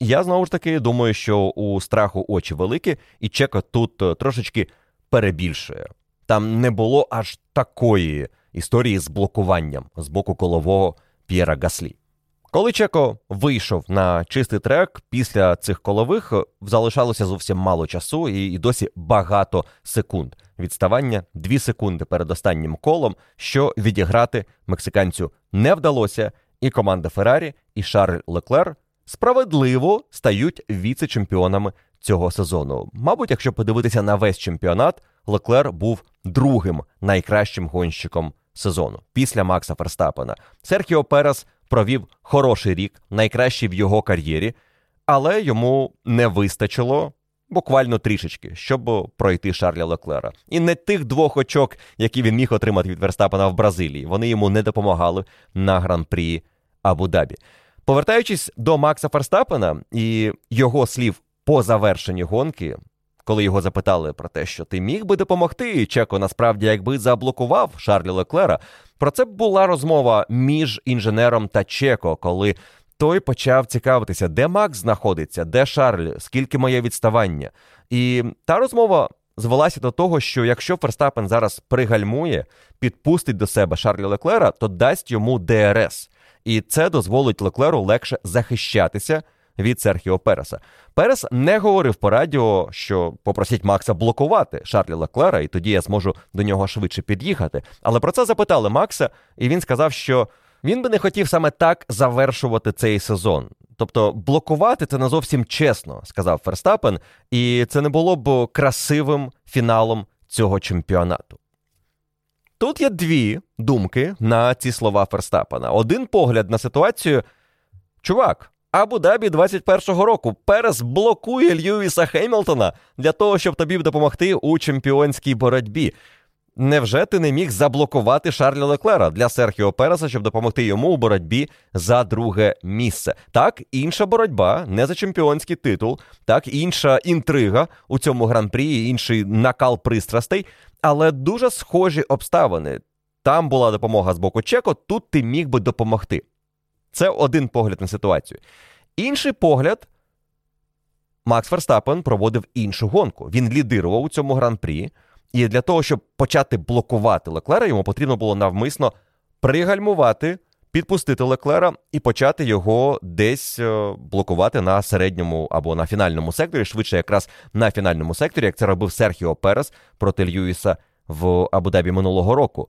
Я, знову ж таки, думаю, що у страху очі великі, і Чеко тут трошечки перебільшує. Там не було аж такої історії з блокуванням з боку колового П'єра Гаслі. Коли Чеко вийшов на чистий трек, після цих колових залишалося зовсім мало часу і досі багато секунд. Відставання 2 секунди перед останнім колом, що відіграти мексиканцю не вдалося, і команда Феррарі, і Шарль Леклер справедливо стають віце-чемпіонами цього сезону. Мабуть, якщо подивитися на весь чемпіонат, Леклер був другим найкращим гонщиком сезону після Макса Ферстаппена. Серхіо Перес провів хороший рік, найкращий в його кар'єрі, але йому не вистачило буквально трішечки, щоб пройти Шарля Леклера. І не тих двох очок, які він міг отримати від Верстаппена в Бразилії. Вони йому не допомагали на Гран-прі Абу-Дабі. Повертаючись до Макса Ферстаппена і його слів по завершенні гонки, коли його запитали про те, що ти міг би допомогти, Чеко насправді якби заблокував Шарля Леклера, про це була розмова між інженером та Чеко, коли той почав цікавитися, де Макс знаходиться, де Шарль, скільки моє відставання. І та розмова звелася до того, що якщо Ферстаппен зараз пригальмує, підпустить до себе Шарля Леклера, то дасть йому ДРС. І це дозволить Леклеру легше захищатися від Серхіо Переса. Перес не говорив по радіо, що попросіть Макса блокувати Шарля Леклера, і тоді я зможу до нього швидше під'їхати. Але про це запитали Макса, і він сказав, що він би не хотів саме так завершувати цей сезон. Тобто блокувати – це не зовсім чесно, сказав Ферстаппен, і це не було б красивим фіналом цього чемпіонату. Тут є дві думки на ці слова Ферстаппена. Один погляд на ситуацію. Чувак, Абу-Дабі 21-го року. Перес блокує Льюїса Хемілтона для того, щоб тобі допомогти у чемпіонській боротьбі. Невже ти не міг заблокувати Шарля Леклера для Серхіо Переса, щоб допомогти йому у боротьбі за друге місце? Так, інша боротьба, не за чемпіонський титул, так, інша інтрига у цьому гран-прі, інший накал пристрастей, але дуже схожі обставини. Там була допомога з боку Чеко, тут ти міг би допомогти. Це один погляд на ситуацію. Інший погляд, Макс Ферстаппен проводив іншу гонку. Він лідирував у цьому гран-прі, і для того, щоб почати блокувати Леклера, йому потрібно було навмисно пригальмувати, підпустити Леклера і почати його десь блокувати на середньому або на фінальному секторі, швидше якраз на фінальному секторі, як це робив Серхіо Перес проти Льюїса в Абу-Дабі минулого року.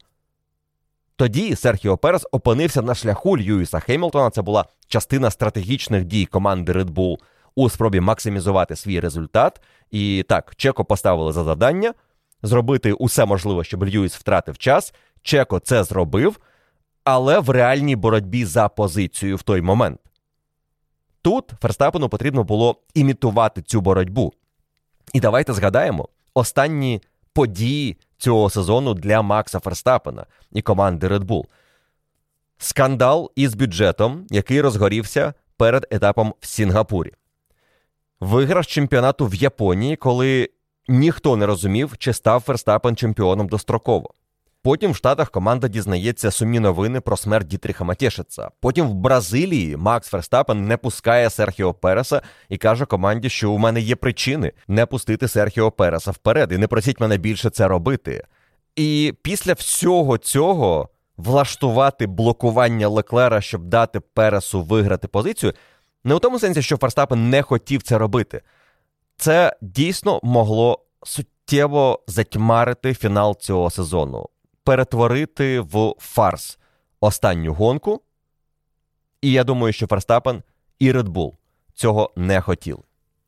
Тоді Серхіо Перес опинився на шляху Льюїса Хемілтона, це була частина стратегічних дій команди Red Bull у спробі максимізувати свій результат. І так, Чеко поставили за завдання – зробити усе можливе, щоб Льюїс втратив час. Чеко це зробив, але в реальній боротьбі за позицію в той момент. Тут Ферстаппену потрібно було імітувати цю боротьбу. І давайте згадаємо останні події цього сезону для Макса Ферстаппена і команди Red Bull. Скандал із бюджетом, який розгорівся перед етапом в Сінгапурі. Виграш чемпіонату в Японії, коли ніхто не розумів, чи став Ферстаппен чемпіоном достроково. Потім в Штатах команда дізнається сумні новини про смерть Дітріха Матєшеца. Потім в Бразилії Макс Ферстаппен не пускає Серхіо Переса і каже команді, що у мене є причини не пустити Серхіо Переса вперед і не просіть мене більше це робити. І після всього цього влаштувати блокування Леклера, щоб дати Пересу виграти позицію, не у тому сенсі, що Ферстаппен не хотів це робити. Це дійсно могло суттєво затьмарити фінал цього сезону, перетворити в фарс останню гонку. І я думаю, що Ферстаппен і Red Bull цього не хотіли.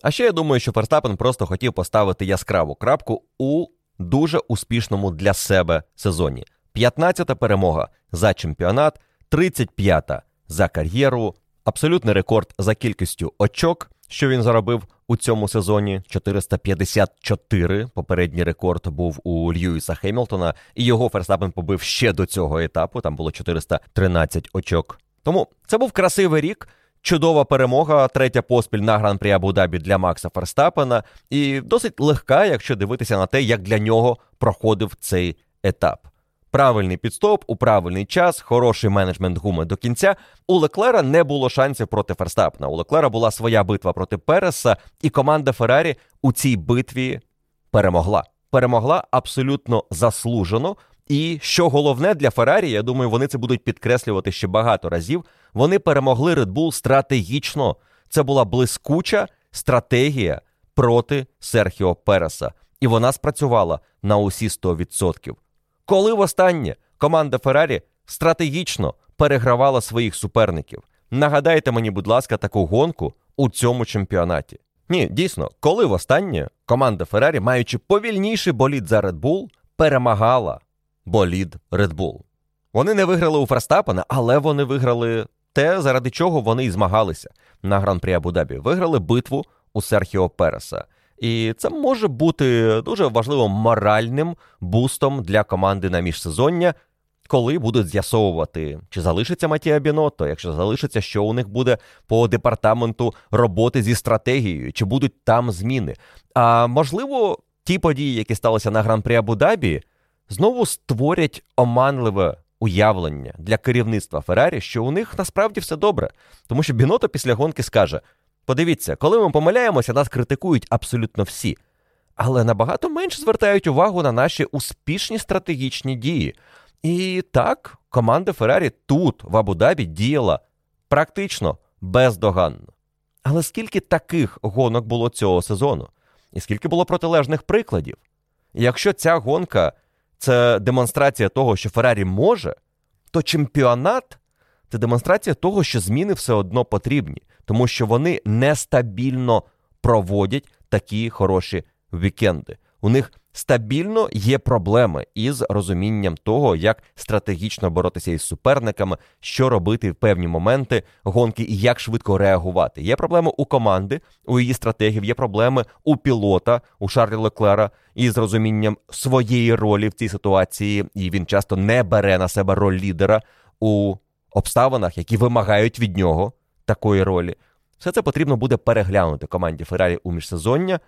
А ще я думаю, що Ферстаппен просто хотів поставити яскраву крапку у дуже успішному для себе сезоні. 15-та перемога за чемпіонат, 35-та за кар'єру, абсолютний рекорд за кількістю очок, що він заробив у цьому сезоні, 454, попередній рекорд був у Льюїса Хемілтона, і його Ферстаппен побив ще до цього етапу, там було 413 очок. Тому це був красивий рік, чудова перемога, третя поспіль на Гран-прі Абу-Дабі для Макса Ферстаппена, і досить легка, якщо дивитися на те, як для нього проходив цей етап. Правильний підстоп, у правильний час, хороший менеджмент гуми до кінця. У Леклера не було шансів проти Ферстаппена. У Леклера була своя битва проти Переса, і команда Феррарі у цій битві перемогла. Перемогла абсолютно заслужено. І що головне для Феррарі, я думаю, вони це будуть підкреслювати ще багато разів, вони перемогли Red Bull стратегічно. Це була блискуча стратегія проти Серхіо Переса. І вона спрацювала на усі 100%. Коли востаннє команда Феррарі стратегічно перегравала своїх суперників? Нагадайте мені, будь ласка, таку гонку у цьому чемпіонаті. Ні, дійсно, коли востаннє команда Феррарі, маючи повільніший болід за Red Bull, перемагала болід Red Bull? Вони не виграли у Ферстаппена, але вони виграли те, заради чого вони і змагалися на Гран-прі Абу-Дабі. Виграли битву у Серхіо Переса. І це може бути дуже важливим моральним бустом для команди на міжсезоння, коли будуть з'ясовувати, чи залишиться Матіа Бінотто, якщо залишиться, що у них буде по департаменту роботи зі стратегією, чи будуть там зміни. А можливо, ті події, які сталися на Гран-прі Абу-Дабі, знову створять оманливе уявлення для керівництва Феррарі, що у них насправді все добре. Тому що Бінотто після гонки скаже: подивіться, коли ми помиляємося, нас критикують абсолютно всі. Але набагато менше звертають увагу на наші успішні стратегічні дії. І так, команда Феррарі тут, в Абу-Дабі, діяла практично бездоганно. Але скільки таких гонок було цього сезону? І скільки було протилежних прикладів? І якщо ця гонка – це демонстрація того, що Феррарі може, то чемпіонат – це демонстрація того, що зміни все одно потрібні. Тому що вони нестабільно проводять такі хороші вікенди. У них стабільно є проблеми із розумінням того, як стратегічно боротися із суперниками, що робити в певні моменти гонки і як швидко реагувати. Є проблеми у команди, у її стратегів, є проблеми у пілота, у Шарля Леклера, із розумінням своєї ролі в цій ситуації, і він часто не бере на себе роль лідера у обставинах, які вимагають від нього такої ролі. Все це потрібно буде переглянути команді Феррарі у міжсезоння.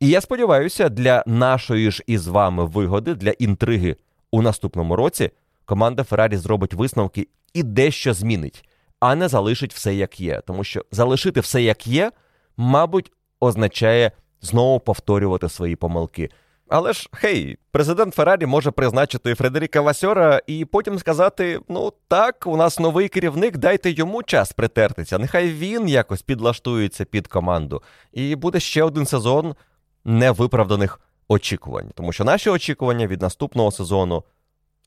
І я сподіваюся, для нашої ж із вами вигоди, для інтриги у наступному році, команда Феррарі зробить висновки і дещо змінить, а не залишить все як є. Тому що залишити все як є, мабуть, означає знову повторювати свої помилки. Але ж, хей, президент Феррарі може призначити Фредеріка Васьора і потім сказати: ну так, у нас новий керівник, дайте йому час притертися, нехай він якось підлаштується під команду. І буде ще один сезон невиправданих очікувань. Тому що наші очікування від наступного сезону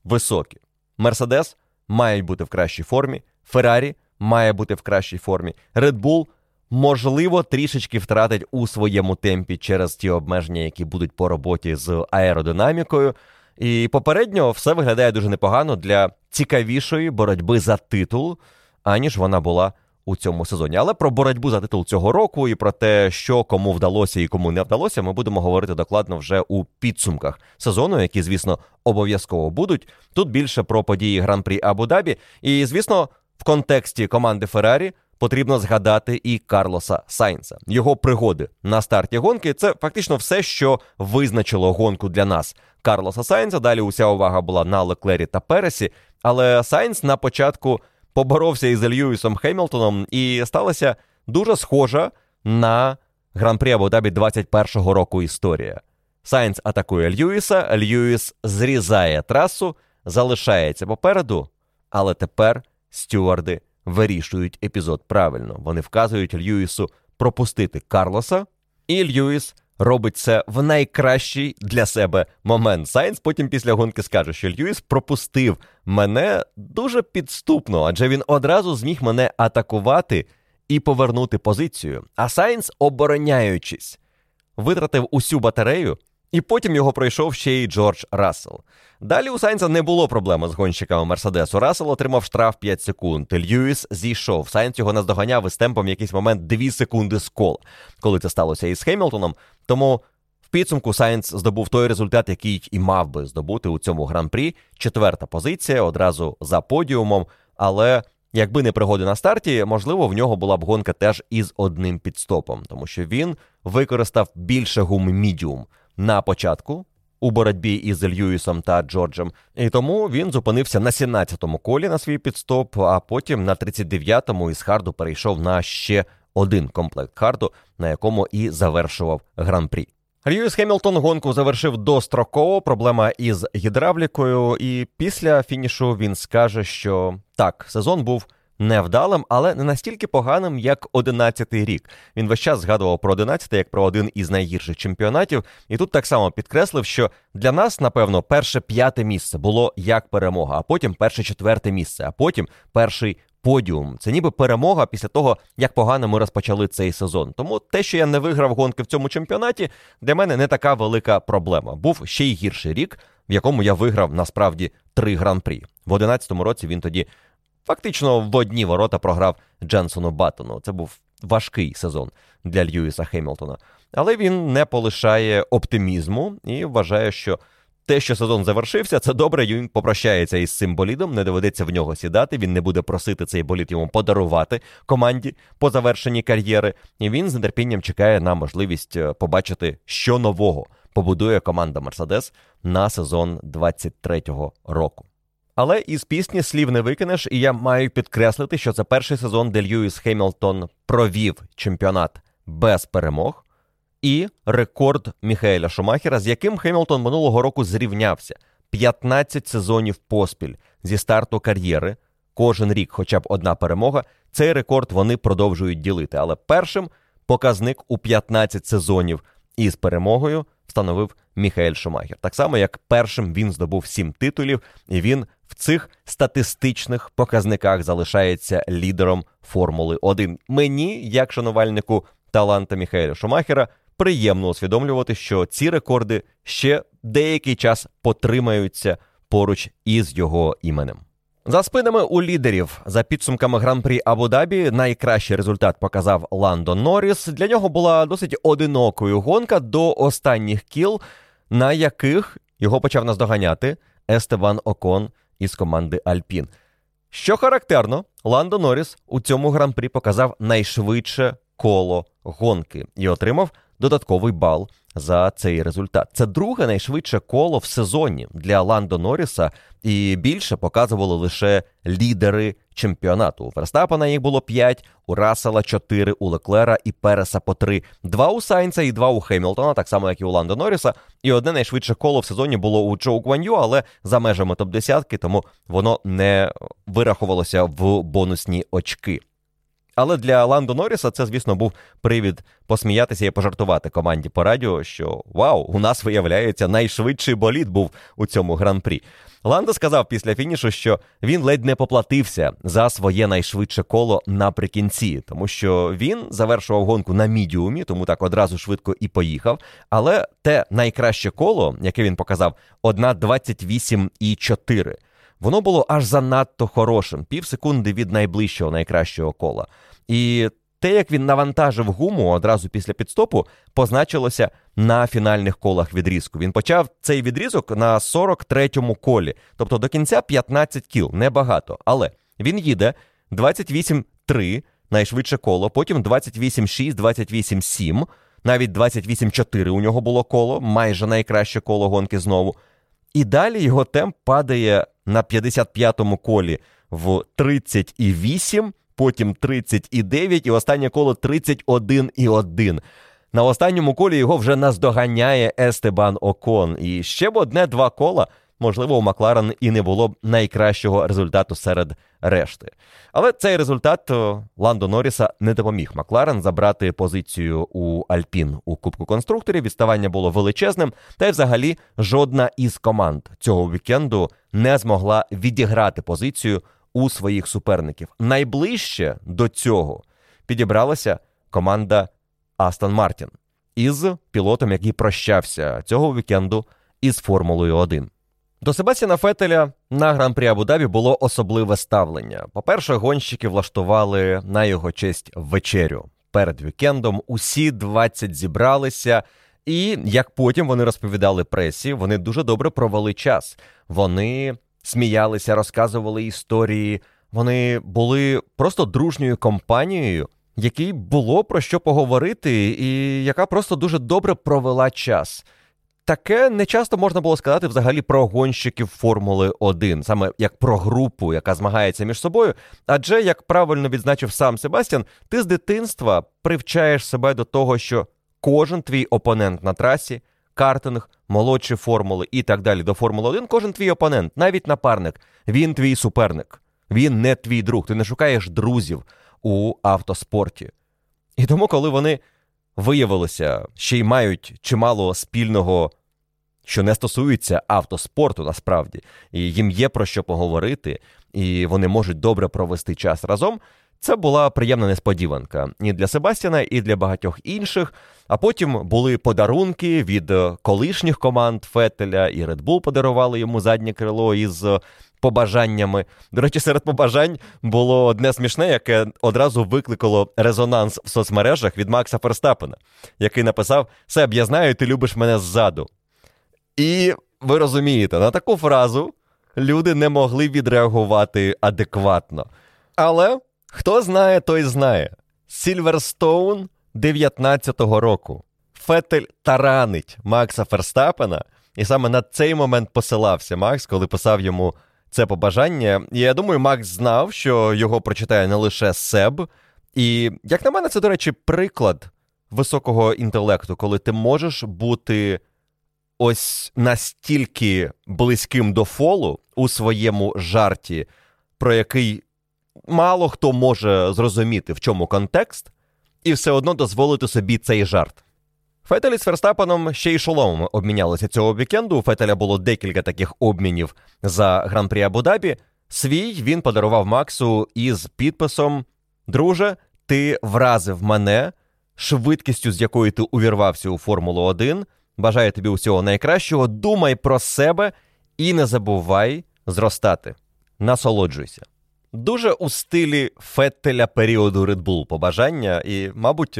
високі. Мерседес має бути в кращій формі, Феррарі має бути в кращій формі, Red Bull, можливо, трішечки втратить у своєму темпі через ті обмеження, які будуть по роботі з аеродинамікою. І попередньо все виглядає дуже непогано для цікавішої боротьби за титул, аніж вона була у цьому сезоні. Але про боротьбу за титул цього року і про те, що кому вдалося і кому не вдалося, ми будемо говорити докладно вже у підсумках сезону, які, звісно, обов'язково будуть. Тут більше про події Гран-прі Абу-Дабі. І, звісно, в контексті команди Феррарі потрібно згадати і Карлоса Сайнса. Його пригоди на старті гонки – це фактично все, що визначило гонку для нас. Карлоса Сайнса, далі уся увага була на Леклері та Пересі, але Сайнс на початку поборовся із Льюїсом Хемілтоном, і сталася дуже схожа на Гран-прі Абу-Дабі 21-го року історія. Сайнс атакує Льюїса, Льюїс зрізає трасу, залишається попереду, але тепер стюарди вирішують епізод правильно. Вони вказують Льюїсу пропустити Карлоса, і Льюїс робить це в найкращий для себе момент. Сайнс потім після гонки скаже, що Льюїс пропустив мене дуже підступно, адже він одразу зміг мене атакувати і повернути позицію. А Сайнс, обороняючись, витратив усю батарею, і потім його пройшов ще й Джордж Рассел. Далі у Сайнса не було проблеми з гонщиками Мерседесу. Рассел отримав штраф 5 секунд. Льюіс зійшов. Сайнс його наздоганяв із темпом в якийсь момент 2 секунди з кола, коли це сталося із Хемілтоном. Тому в підсумку Сайнс здобув той результат, який і мав би здобути у цьому гран-прі. 4-та позиція, одразу за подіумом. Але якби не пригоди на старті, можливо, в нього була б гонка теж із одним підстопом. Тому що він використав більше гуми мідіум на початку у боротьбі із Льюїсом та Джорджем. І тому він зупинився на 17-му колі на свій підстоп, а потім на 39-му із харду перейшов на ще один комплект харду, на якому і завершував гран-прі. Льюїс Хемілтон гонку завершив достроково, проблема із гідравлікою, і після фінішу він скаже, що так, сезон був невдалим, але не настільки поганим, як 11-й рік. Він весь час згадував про 11-й, як про один із найгірших чемпіонатів. І тут так само підкреслив, що для нас, напевно, перше 5-те місце було як перемога, а потім перше 4-те місце, а потім перший подіум. Це ніби перемога після того, як погано ми розпочали цей сезон. Тому те, що я не виграв гонки в цьому чемпіонаті, для мене не така велика проблема. Був ще й гірший рік, в якому я виграв, насправді, 3 гран-прі. В 11-му році він тоді фактично в одні ворота програв Дженсону Баттону. Це був важкий сезон для Льюїса Хемілтона. Але він не полишає оптимізму і вважає, що те, що сезон завершився, це добре, він попрощається із цим болідом, не доведеться в нього сідати, він не буде просити цей болід йому подарувати команді по завершенні кар'єри, і він з нетерпінням чекає на можливість побачити, що нового побудує команда «Мерседес» на сезон 23-го року. Але із пісні слів не викинеш, і я маю підкреслити, що це перший сезон, де Льюїс Хемілтон провів чемпіонат без перемог, і рекорд Міхаеля Шумахера, з яким Хемілтон минулого року зрівнявся. 15 сезонів поспіль зі старту кар'єри, кожен рік хоча б одна перемога. Цей рекорд вони продовжують ділити. Але першим показник у 15 сезонів із перемогою встановив Міхаель Шумахер. Так само, як першим він здобув 7 титулів, і він в цих статистичних показниках залишається лідером Формули 1. Мені, як шанувальнику таланта Міхаеля Шумахера, приємно усвідомлювати, що ці рекорди ще деякий час потримаються поруч із його іменем. За спинами у лідерів, за підсумками Гран-прі Абу-Дабі, найкращий результат показав Ландо Норріс. Для нього була досить одинокою гонка до останніх кіл, на яких його почав наздоганяти Естебан Окон із команди «Альпін». Що характерно, Ландо Норріс у цьому Гран-прі показав найшвидше коло гонки і отримав додатковий бал за цей результат. Це друге найшвидше коло в сезоні для Ландо Норріса, і більше показували лише лідери чемпіонату. У Ферстаппена їх було 5, у Рассела 4, у Леклера і Переса по 3, 2 у Сайнса і 2 у Хемілтона, так само, як і у Ландо Норріса. І одне найшвидше коло в сезоні було у Чжоу Гуаньюй, але за межами топ-10, тому воно не вирахувалося в бонусні очки. Але для Ландо Норріса це, звісно, був привід посміятися і пожартувати команді по радіо, що «Вау, у нас, виявляється, найшвидший болід був у цьому гран-прі». Ландо сказав після фінішу, що він ледь не поплатився за своє найшвидше коло наприкінці, тому що він завершував гонку на мідіумі, тому так одразу швидко і поїхав, але те найкраще коло, яке він показав, 1.28.4. Воно було аж занадто хорошим, півсекунди від найближчого найкращого кола. І те, як він навантажив гуму одразу після підстопу, позначилося на фінальних колах відрізку. Він почав цей відрізок на 43-му колі, тобто до кінця 15 кіл, небагато. Але він їде 28.3, найшвидше коло, потім 28.6, 28.7, навіть 28.4 у нього було коло, майже найкраще коло гонки знову. І далі його темп падає на 55-му колі в 30,8, потім 30,9 і останнє коло 31,1. На останньому колі його вже наздоганяє Естебан Окон. І ще б одне-два кола, можливо, у Макларен і не було б найкращого результату серед решти. Але цей результат Ландо Норріса не допоміг Макларен забрати позицію у Альпін у Кубку конструкторів. Відставання було величезним, та й взагалі жодна із команд цього вікенду не змогла відіграти позицію у своїх суперників. Найближче до цього підібралася команда Астон Мартін із пілотом, який прощався цього вікенду із Формулою 1. До Себастьяна Феттеля на Гран-прі Абу-Дабі було особливе ставлення. По-перше, гонщики влаштували на його честь вечерю. Перед вікендом усі 20 зібралися, і, як потім вони розповідали пресі, вони дуже добре провели час. Вони сміялися, розказували історії, вони були просто дружньою компанією, якій було про що поговорити і яка просто дуже добре провела час. Таке не часто можна було сказати взагалі про гонщиків Формули 1, саме як про групу, яка змагається між собою. Адже, як правильно відзначив сам Себастьян, ти з дитинства привчаєш себе до того, що кожен твій опонент на трасі, картинг, молодші формули і так далі до Формули 1, кожен твій опонент, навіть напарник, він твій суперник, він не твій друг, ти не шукаєш друзів у автоспорті. І тому, коли вони виявилося, ще й мають чимало спільного, що не стосується автоспорту насправді, і їм є про що поговорити, і вони можуть добре провести час разом, це була приємна несподіванка і для Себастьяна, і для багатьох інших. А потім були подарунки від колишніх команд Феттеля, і Red Bull подарували йому заднє крило із побажаннями. До речі, серед побажань було одне смішне, яке одразу викликало резонанс в соцмережах від Макса Ферстаппена, який написав: «Себ, я знаю, ти любиш мене ззаду». І ви розумієте, на таку фразу люди не могли відреагувати адекватно. Але хто знає, той знає. Сільверстоун 19-го року. Феттель таранить Макса Ферстаппена, і саме на цей момент посилався Макс, коли писав йому це побажання. І я думаю, Макс знав, що його прочитає не лише Себ. І, як на мене, це, до речі, приклад високого інтелекту, коли ти можеш бути ось настільки близьким до фолу у своєму жарті, про який мало хто може зрозуміти, в чому контекст, і все одно дозволити собі цей жарт. Феттель із Ферстаппеном ще й шоломом обмінялися цього вікенду. У Феттеля було декілька таких обмінів за Гран-прі Абу-Дабі. Свій він подарував Максу із підписом: «Друже, ти вразив мене швидкістю, з якою ти увірвався у Формулу-1. Бажаю тобі усього найкращого. Думай про себе і не забувай зростати. Насолоджуйся». Дуже у стилі Феттеля періоду Red Bull побажання, і, мабуть,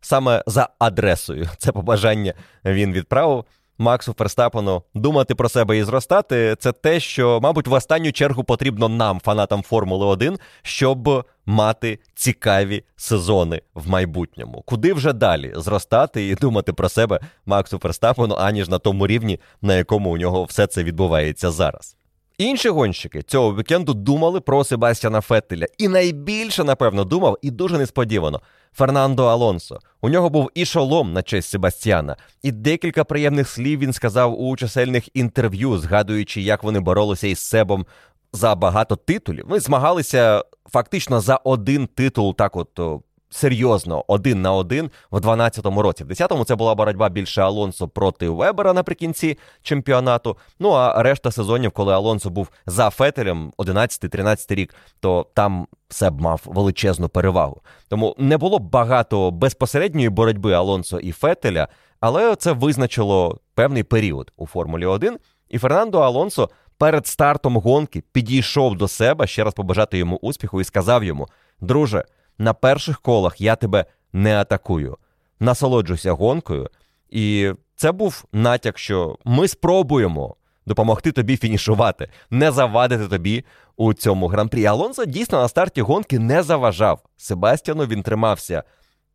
саме за адресою це побажання він відправив Максу Ферстаппену. Думати про себе і зростати – це те, що, мабуть, в останню чергу потрібно нам, фанатам Формули-1, щоб мати цікаві сезони в майбутньому. Куди вже далі зростати і думати про себе Максу Ферстаппену, аніж на тому рівні, на якому у нього все це відбувається зараз. Інші гонщики цього вікенду думали про Себастьяна Феттеля. І найбільше, напевно, думав, і дуже несподівано, Фернандо Алонсо. У нього був і шолом на честь Себастьяна, і декілька приємних слів він сказав у чисельних інтерв'ю, згадуючи, як вони боролися із Себом за багато титулів. Ми змагалися фактично за один титул, так от серйозно, один на один в 12-му році. В 10-му це була боротьба більше Алонсо проти Вебера наприкінці чемпіонату. Ну, а решта сезонів, коли Алонсо був за Феттелем, 11-13 рік, то там Себ мав величезну перевагу. Тому не було багато безпосередньої боротьби Алонсо і Феттеля, але це визначило певний період у Формулі 1. І Фернандо Алонсо перед стартом гонки підійшов до Себа, ще раз побажати йому успіху, і сказав йому: «Друже, на перших колах я тебе не атакую. Насолоджуйся гонкою». І це був натяк, що ми спробуємо допомогти тобі фінішувати, не завадити тобі у цьому гран-прі. Алонсо дійсно на старті гонки не заважав Себастьяну, він тримався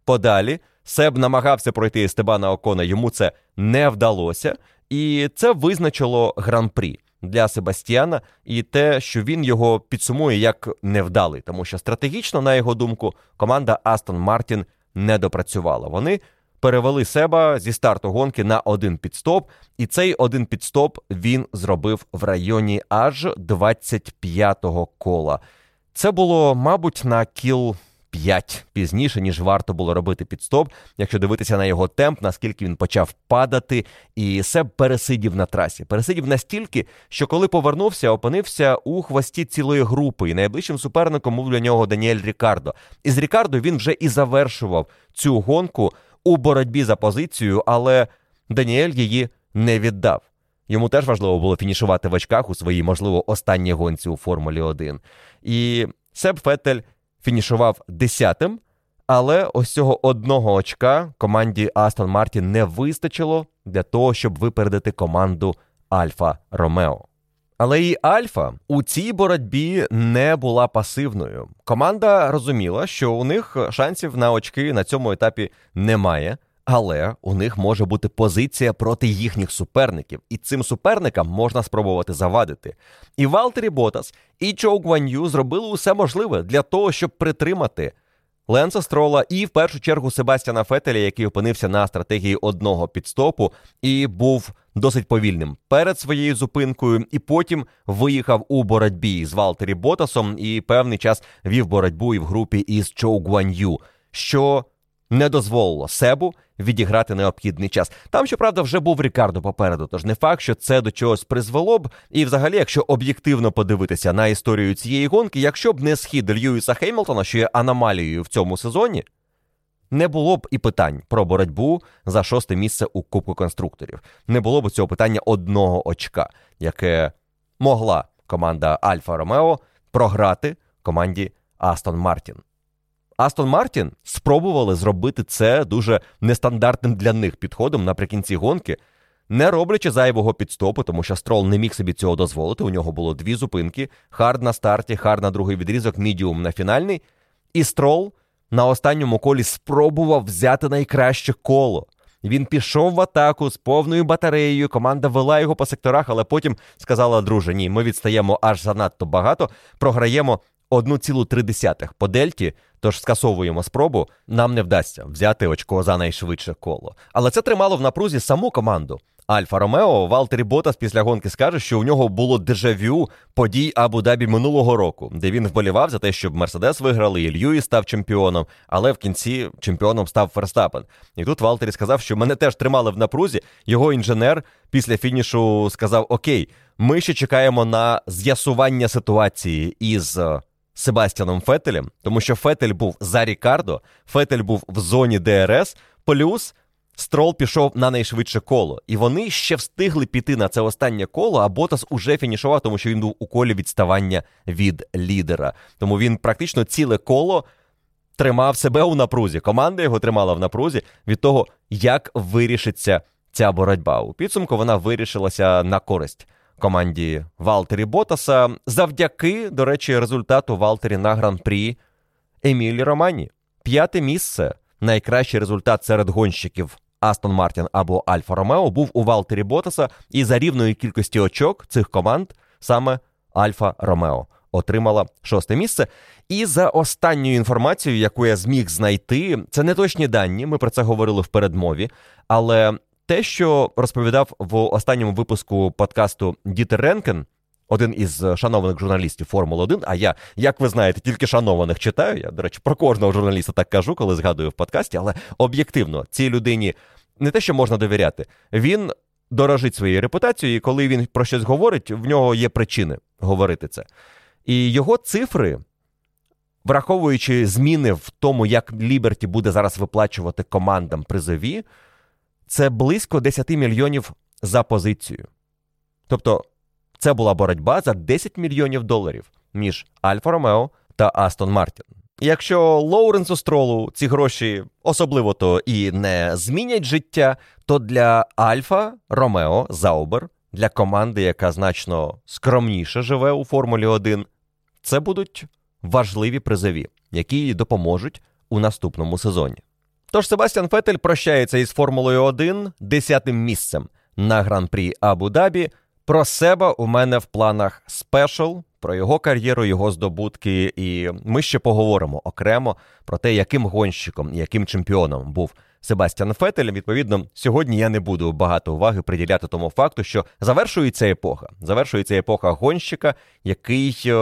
подалі. Себ намагався пройти Естебана Окона, йому це не вдалося. І це визначило гран-прі для Себастьяна і те, що він його підсумує як невдалий. Тому що стратегічно, на його думку, команда Астон Мартін не допрацювала. Вони перевели себе зі старту гонки на один підстоп, і цей один підстоп він зробив в районі аж 25-го кола. Це було, мабуть, на кіл 5 пізніше, ніж варто було робити підстоп, якщо дивитися на його темп, наскільки він почав падати, і Себ пересидів на трасі. Пересидів настільки, що коли повернувся, опинився у хвості цілої групи, і найближчим суперником був для нього Даніель Ріккардо. І з Ріккардо він вже і завершував цю гонку у боротьбі за позицію, але Даніель її не віддав. Йому теж важливо було фінішувати в очках у своїй, можливо, останній гонці у Формулі 1. І Себ Феттель фінішував 10-м, але ось цього одного очка команді Астон Мартін не вистачило для того, щоб випередити команду Альфа Ромео. Але і Альфа у цій боротьбі не була пасивною. Команда розуміла, що у них шансів на очки на цьому етапі немає, але у них може бути позиція проти їхніх суперників, і цим суперникам можна спробувати завадити. І Валтері Ботас, і Чжоу Гуаньюй зробили усе можливе для того, щоб притримати Ленса Строла і, в першу чергу, Себастьяна Феттеля, який опинився на стратегії одного підстопу і був досить повільним перед своєю зупинкою, і потім виїхав у боротьбі з Валтері Ботасом і певний час вів боротьбу і в групі із Чжоу Гуаньюй, що не дозволило Себу відіграти необхідний час. Там, щоправда, вже був Ріккардо попереду, тож не факт, що це до чогось призвело б. І взагалі, якщо об'єктивно подивитися на історію цієї гонки, якщо б не схід Льюїса Хемілтона, що є аномалією в цьому сезоні, не було б і питань про боротьбу за 6-те місце у Кубку конструкторів. Не було б цього питання одного очка, яке могла команда Альфа Ромео програти команді Астон Мартін. Астон Мартін спробували зробити це дуже нестандартним для них підходом наприкінці гонки, не роблячи зайвого підстопу, тому що Строл не міг собі цього дозволити, у нього було дві зупинки, хард на старті, хард на другий відрізок, мідіум на фінальний, і Строл на останньому колі спробував взяти найкраще коло. Він пішов в атаку з повною батареєю, команда вела його по секторах, але потім сказала: друже, ні, ми відстаємо аж занадто багато, програємо 1,3 по дельті, тож скасовуємо спробу, нам не вдасться взяти очко за найшвидше коло. Але це тримало в напрузі саму команду Альфа Ромео. Валтері Ботас після гонки скаже, що у нього було дежавю подій Абу-Дабі минулого року, де він вболівав за те, щоб Мерседес виграли, і Льюїс став чемпіоном, але в кінці чемпіоном став Ферстаппен. І тут Валтері сказав, що мене теж тримали в напрузі. Його інженер після фінішу сказав: окей, ми ще чекаємо на з'ясування ситуації із Себастьяном Феттелем, тому що Феттель був за Ріккардо, Феттель був в зоні ДРС, плюс Строл пішов на найшвидше коло. І вони ще встигли піти на це останнє коло, а Ботас уже фінішував, тому що він був у колі відставання від лідера. Тому він практично ціле коло тримав себе у напрузі. Команда його тримала в напрузі від того, як вирішиться ця боротьба. У підсумку вона вирішилася на користь команді Валтері Ботаса завдяки, до речі, результату Валтері на Гран-прі Емілі Романі. 5-те місце, найкращий результат серед гонщиків Астон Мартін або Альфа Ромео, був у Валтері Ботаса, і за рівної кількості очок цих команд саме Альфа Ромео отримала 6-те місце. І за останньою інформацією, яку я зміг знайти, це не точні дані, ми про це говорили в передмові, але те, що розповідав в останньому випуску подкасту Дітер Ренкен, один із шанованих журналістів Формули-1, а я, як ви знаєте, тільки шанованих читаю, я, до речі, про кожного журналіста так кажу, коли згадую в подкасті, але об'єктивно, цій людині не те, що можна довіряти, він дорожить своєю репутацією, і коли він про щось говорить, в нього є причини говорити це. І його цифри, враховуючи зміни в тому, як Ліберті буде зараз виплачувати командам призові, це близько 10 мільйонів за позицію. Тобто це була боротьба за $10 мільйонів між Альфа Ромео та Астон Мартін. Якщо Лоуренсу Стролу ці гроші особливо то і не змінять життя, то для Альфа Ромео Заубер, для команди, яка значно скромніше живе у Формулі 1, це будуть важливі призові, які їй допоможуть у наступному сезоні. Тож Себастьян Феттель прощається із Формулою 1 10-тим місцем на Гран-прі Абу-Дабі. Про себе у мене в планах спешл, про його кар'єру, його здобутки, і ми ще поговоримо окремо про те, яким гонщиком, яким чемпіоном був Себастьян Феттель. Відповідно, сьогодні я не буду багато уваги приділяти тому факту, що завершується епоха. Завершується епоха гонщика, який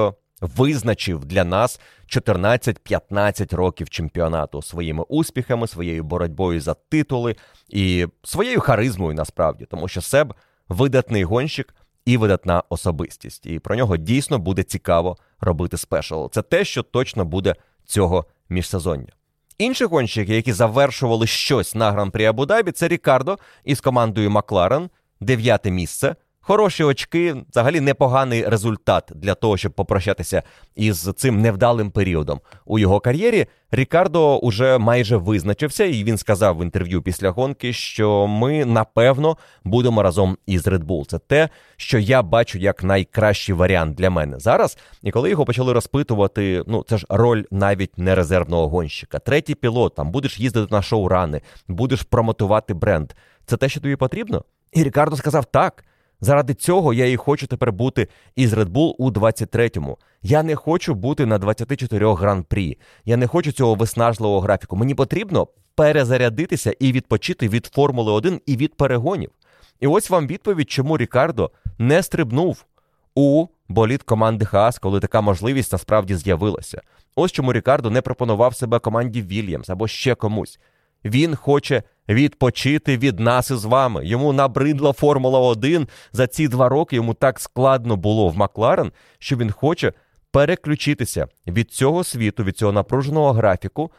визначив для нас 14-15 років чемпіонату своїми успіхами, своєю боротьбою за титули і своєю харизмою насправді, тому що Себ видатний гонщик і видатна особистість. І про нього дійсно буде цікаво робити спешл. Це те, що точно буде цього міжсезоння. Інші гонщики, які завершували щось на Гран-прі Абу-Дабі, це Ріккардо із командою Макларен, 9-те місце. Хороші очки, взагалі непоганий результат для того, щоб попрощатися із цим невдалим періодом у його кар'єрі. Ріккардо уже майже визначився, і він сказав в інтерв'ю після гонки, що ми, напевно, будемо разом із Red Bull. Це те, що я бачу як найкращий варіант для мене зараз. І коли його почали розпитувати, це ж роль навіть не резервного гонщика. Третій пілот, там будеш їздити на шоурани, будеш промотувати бренд. Це те, що тобі потрібно? І Ріккардо сказав: так. Заради цього я і хочу тепер бути із Red Bull у 23-му. Я не хочу бути на 24 гран-прі. Я не хочу цього виснажливого графіку. Мені потрібно перезарядитися і відпочити від Формули 1 і від перегонів. І ось вам відповідь, чому Ріккардо не стрибнув у болід команди Хаас, коли така можливість насправді з'явилася. Ось чому Ріккардо не пропонував себе команді Вільямс або ще комусь. Він хоче відпочити від нас із вами. Йому набридла Формула-1. За ці 2 роки йому так складно було в Макларен, що він хоче переключитися від цього світу, від цього напруженого графіку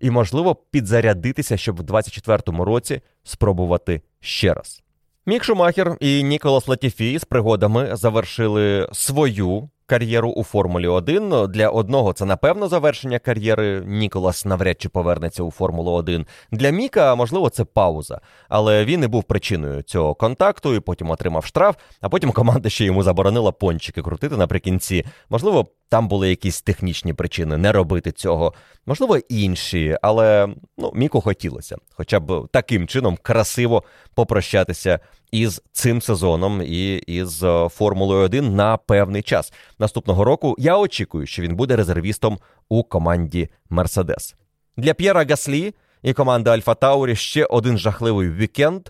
і, можливо, підзарядитися, щоб в 24-му році спробувати ще раз. Мік Шумахер і Ніколас Латіфі з пригодами завершили свою кар'єру у Формулі 1. Для одного це, напевно, завершення кар'єри. Ніколас навряд чи повернеться у Формулу 1. Для Міка, можливо, це пауза. Але він і був причиною цього контакту, і потім отримав штраф, а потім команда ще йому заборонила пончики крутити наприкінці. Можливо, там були якісь технічні причини не робити цього. Можливо, інші, але Міку хотілося. Хоча б таким чином красиво попрощатися із цим сезоном і із Формулою 1 на певний час. Наступного року я очікую, що він буде резервістом у команді «Мерседес». Для П'єра Гаслі і команди «Альфа Таурі» ще один жахливий вікенд,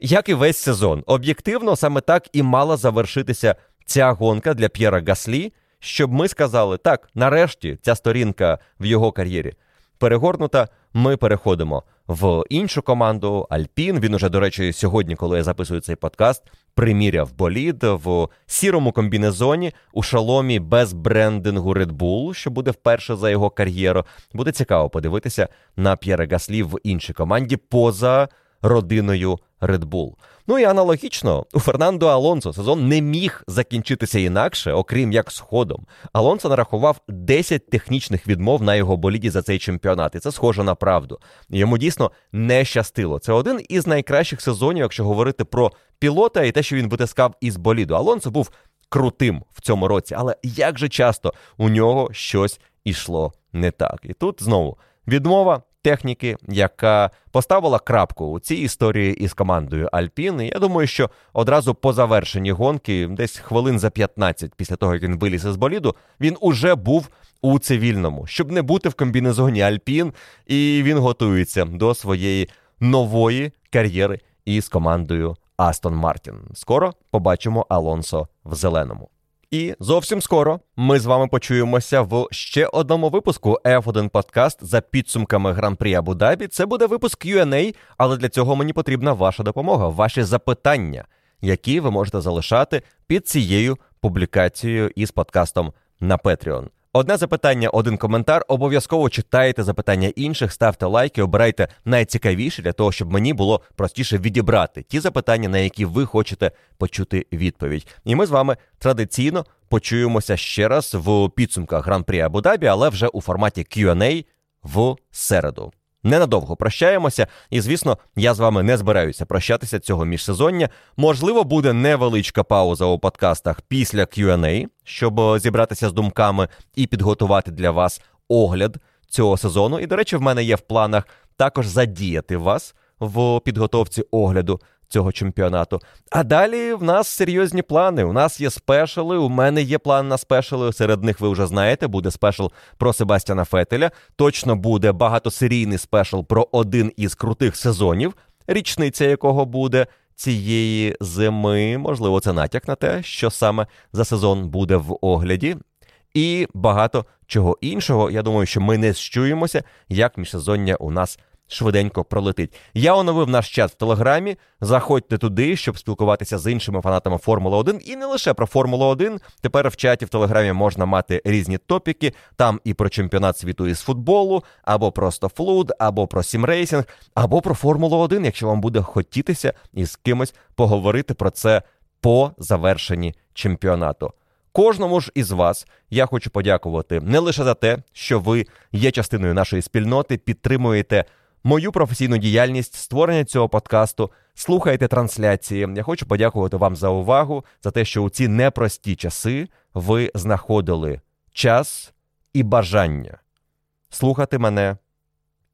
як і весь сезон. Об'єктивно, саме так і мала завершитися ця гонка для П'єра Гаслі, щоб ми сказали, так, нарешті ця сторінка в його кар'єрі перегорнута, ми переходимо в іншу команду «Альпін». Він уже, до речі, сьогодні, коли я записую цей подкаст, приміряв болід в сірому комбінезоні у шоломі без брендингу Red Bull, що буде вперше за його кар'єру. Буде цікаво подивитися на П'єра Гаслі в іншій команді поза родиною Red Bull. І аналогічно, у Фернандо Алонсо сезон не міг закінчитися інакше, окрім як сходом. Алонсо нарахував 10 технічних відмов на його боліді за цей чемпіонат, і це схоже на правду. Йому дійсно не щастило. Це один із найкращих сезонів, якщо говорити про пілота і те, що він витискав із боліду. Алонсо був крутим в цьому році, але як же часто у нього щось ішло не так. І тут знову відмова техніки, яка поставила крапку у цій історії із командою «Альпін». І я думаю, що одразу по завершенні гонки, десь хвилин за 15 після того, як він виліз із боліду, він уже був у цивільному, щоб не бути в комбінезоні «Альпін». І він готується до своєї нової кар'єри із командою «Астон Мартін». Скоро побачимо Алонсо в зеленому. І зовсім скоро ми з вами почуємося в ще одному випуску F1 Podcast за підсумками Гран-прі Абу-Дабі. Це буде випуск Q&A, але для цього мені потрібна ваша допомога, ваші запитання, які ви можете залишати під цією публікацією із подкастом на Patreon. Одне запитання, один коментар. Обов'язково читайте запитання інших, ставте лайки, обирайте найцікавіші для того, щоб мені було простіше відібрати ті запитання, на які ви хочете почути відповідь. І ми з вами традиційно почуємося ще раз в підсумках Гран-прі Абу-Дабі, але вже у форматі Q&A в середу. Ненадовго прощаємося, і, звісно, я з вами не збираюся прощатися цього міжсезоння. Можливо, буде невеличка пауза у подкастах після Q&A, щоб зібратися з думками і підготувати для вас огляд цього сезону. І, до речі, в мене є в планах також задіяти вас в підготовці огляду цього чемпіонату. А далі в нас серйозні плани. У нас є спешали, у мене є план на спешали. Серед них ви вже знаєте, буде спешал про Себастьяна Феттеля. Точно буде багатосерійний спешал про один із крутих сезонів, річниця якого буде цієї зими. Можливо, це натяк на те, що саме за сезон буде в огляді. І багато чого іншого. Я думаю, що ми не зчуємося, як міжсезоння у нас швиденько пролетить. Я оновив наш чат в Телеграмі. Заходьте туди, щоб спілкуватися з іншими фанатами Формули 1. І не лише про Формулу 1. Тепер в чаті в Телеграмі можна мати різні топіки. Там і про чемпіонат світу із футболу, або просто флуд, або про сімрейсінг, або про Формулу 1, якщо вам буде хотітися із кимось поговорити про це по завершенні чемпіонату. Кожному ж із вас я хочу подякувати не лише за те, що ви є частиною нашої спільноти, підтримуєте мою професійну діяльність, створення цього подкасту, слухайте трансляції. Я хочу подякувати вам за увагу, за те, що у ці непрості часи ви знаходили час і бажання слухати мене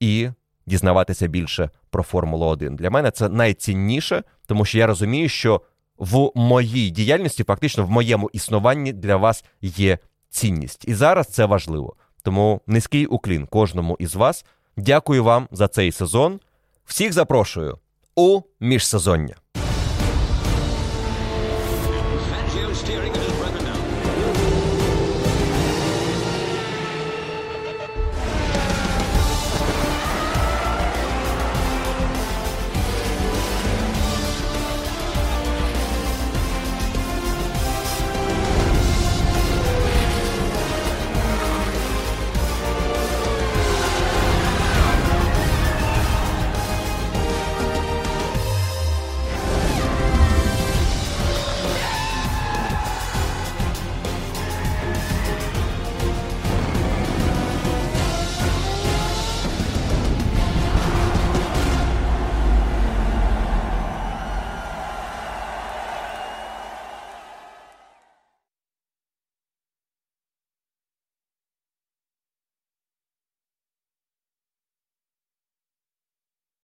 і дізнаватися більше про Формулу 1. Для мене це найцінніше, тому що я розумію, що в моїй діяльності, фактично в моєму існуванні для вас є цінність. І зараз це важливо. Тому низький уклін кожному із вас. Дякую вам за цей сезон. Всіх запрошую у міжсезоння.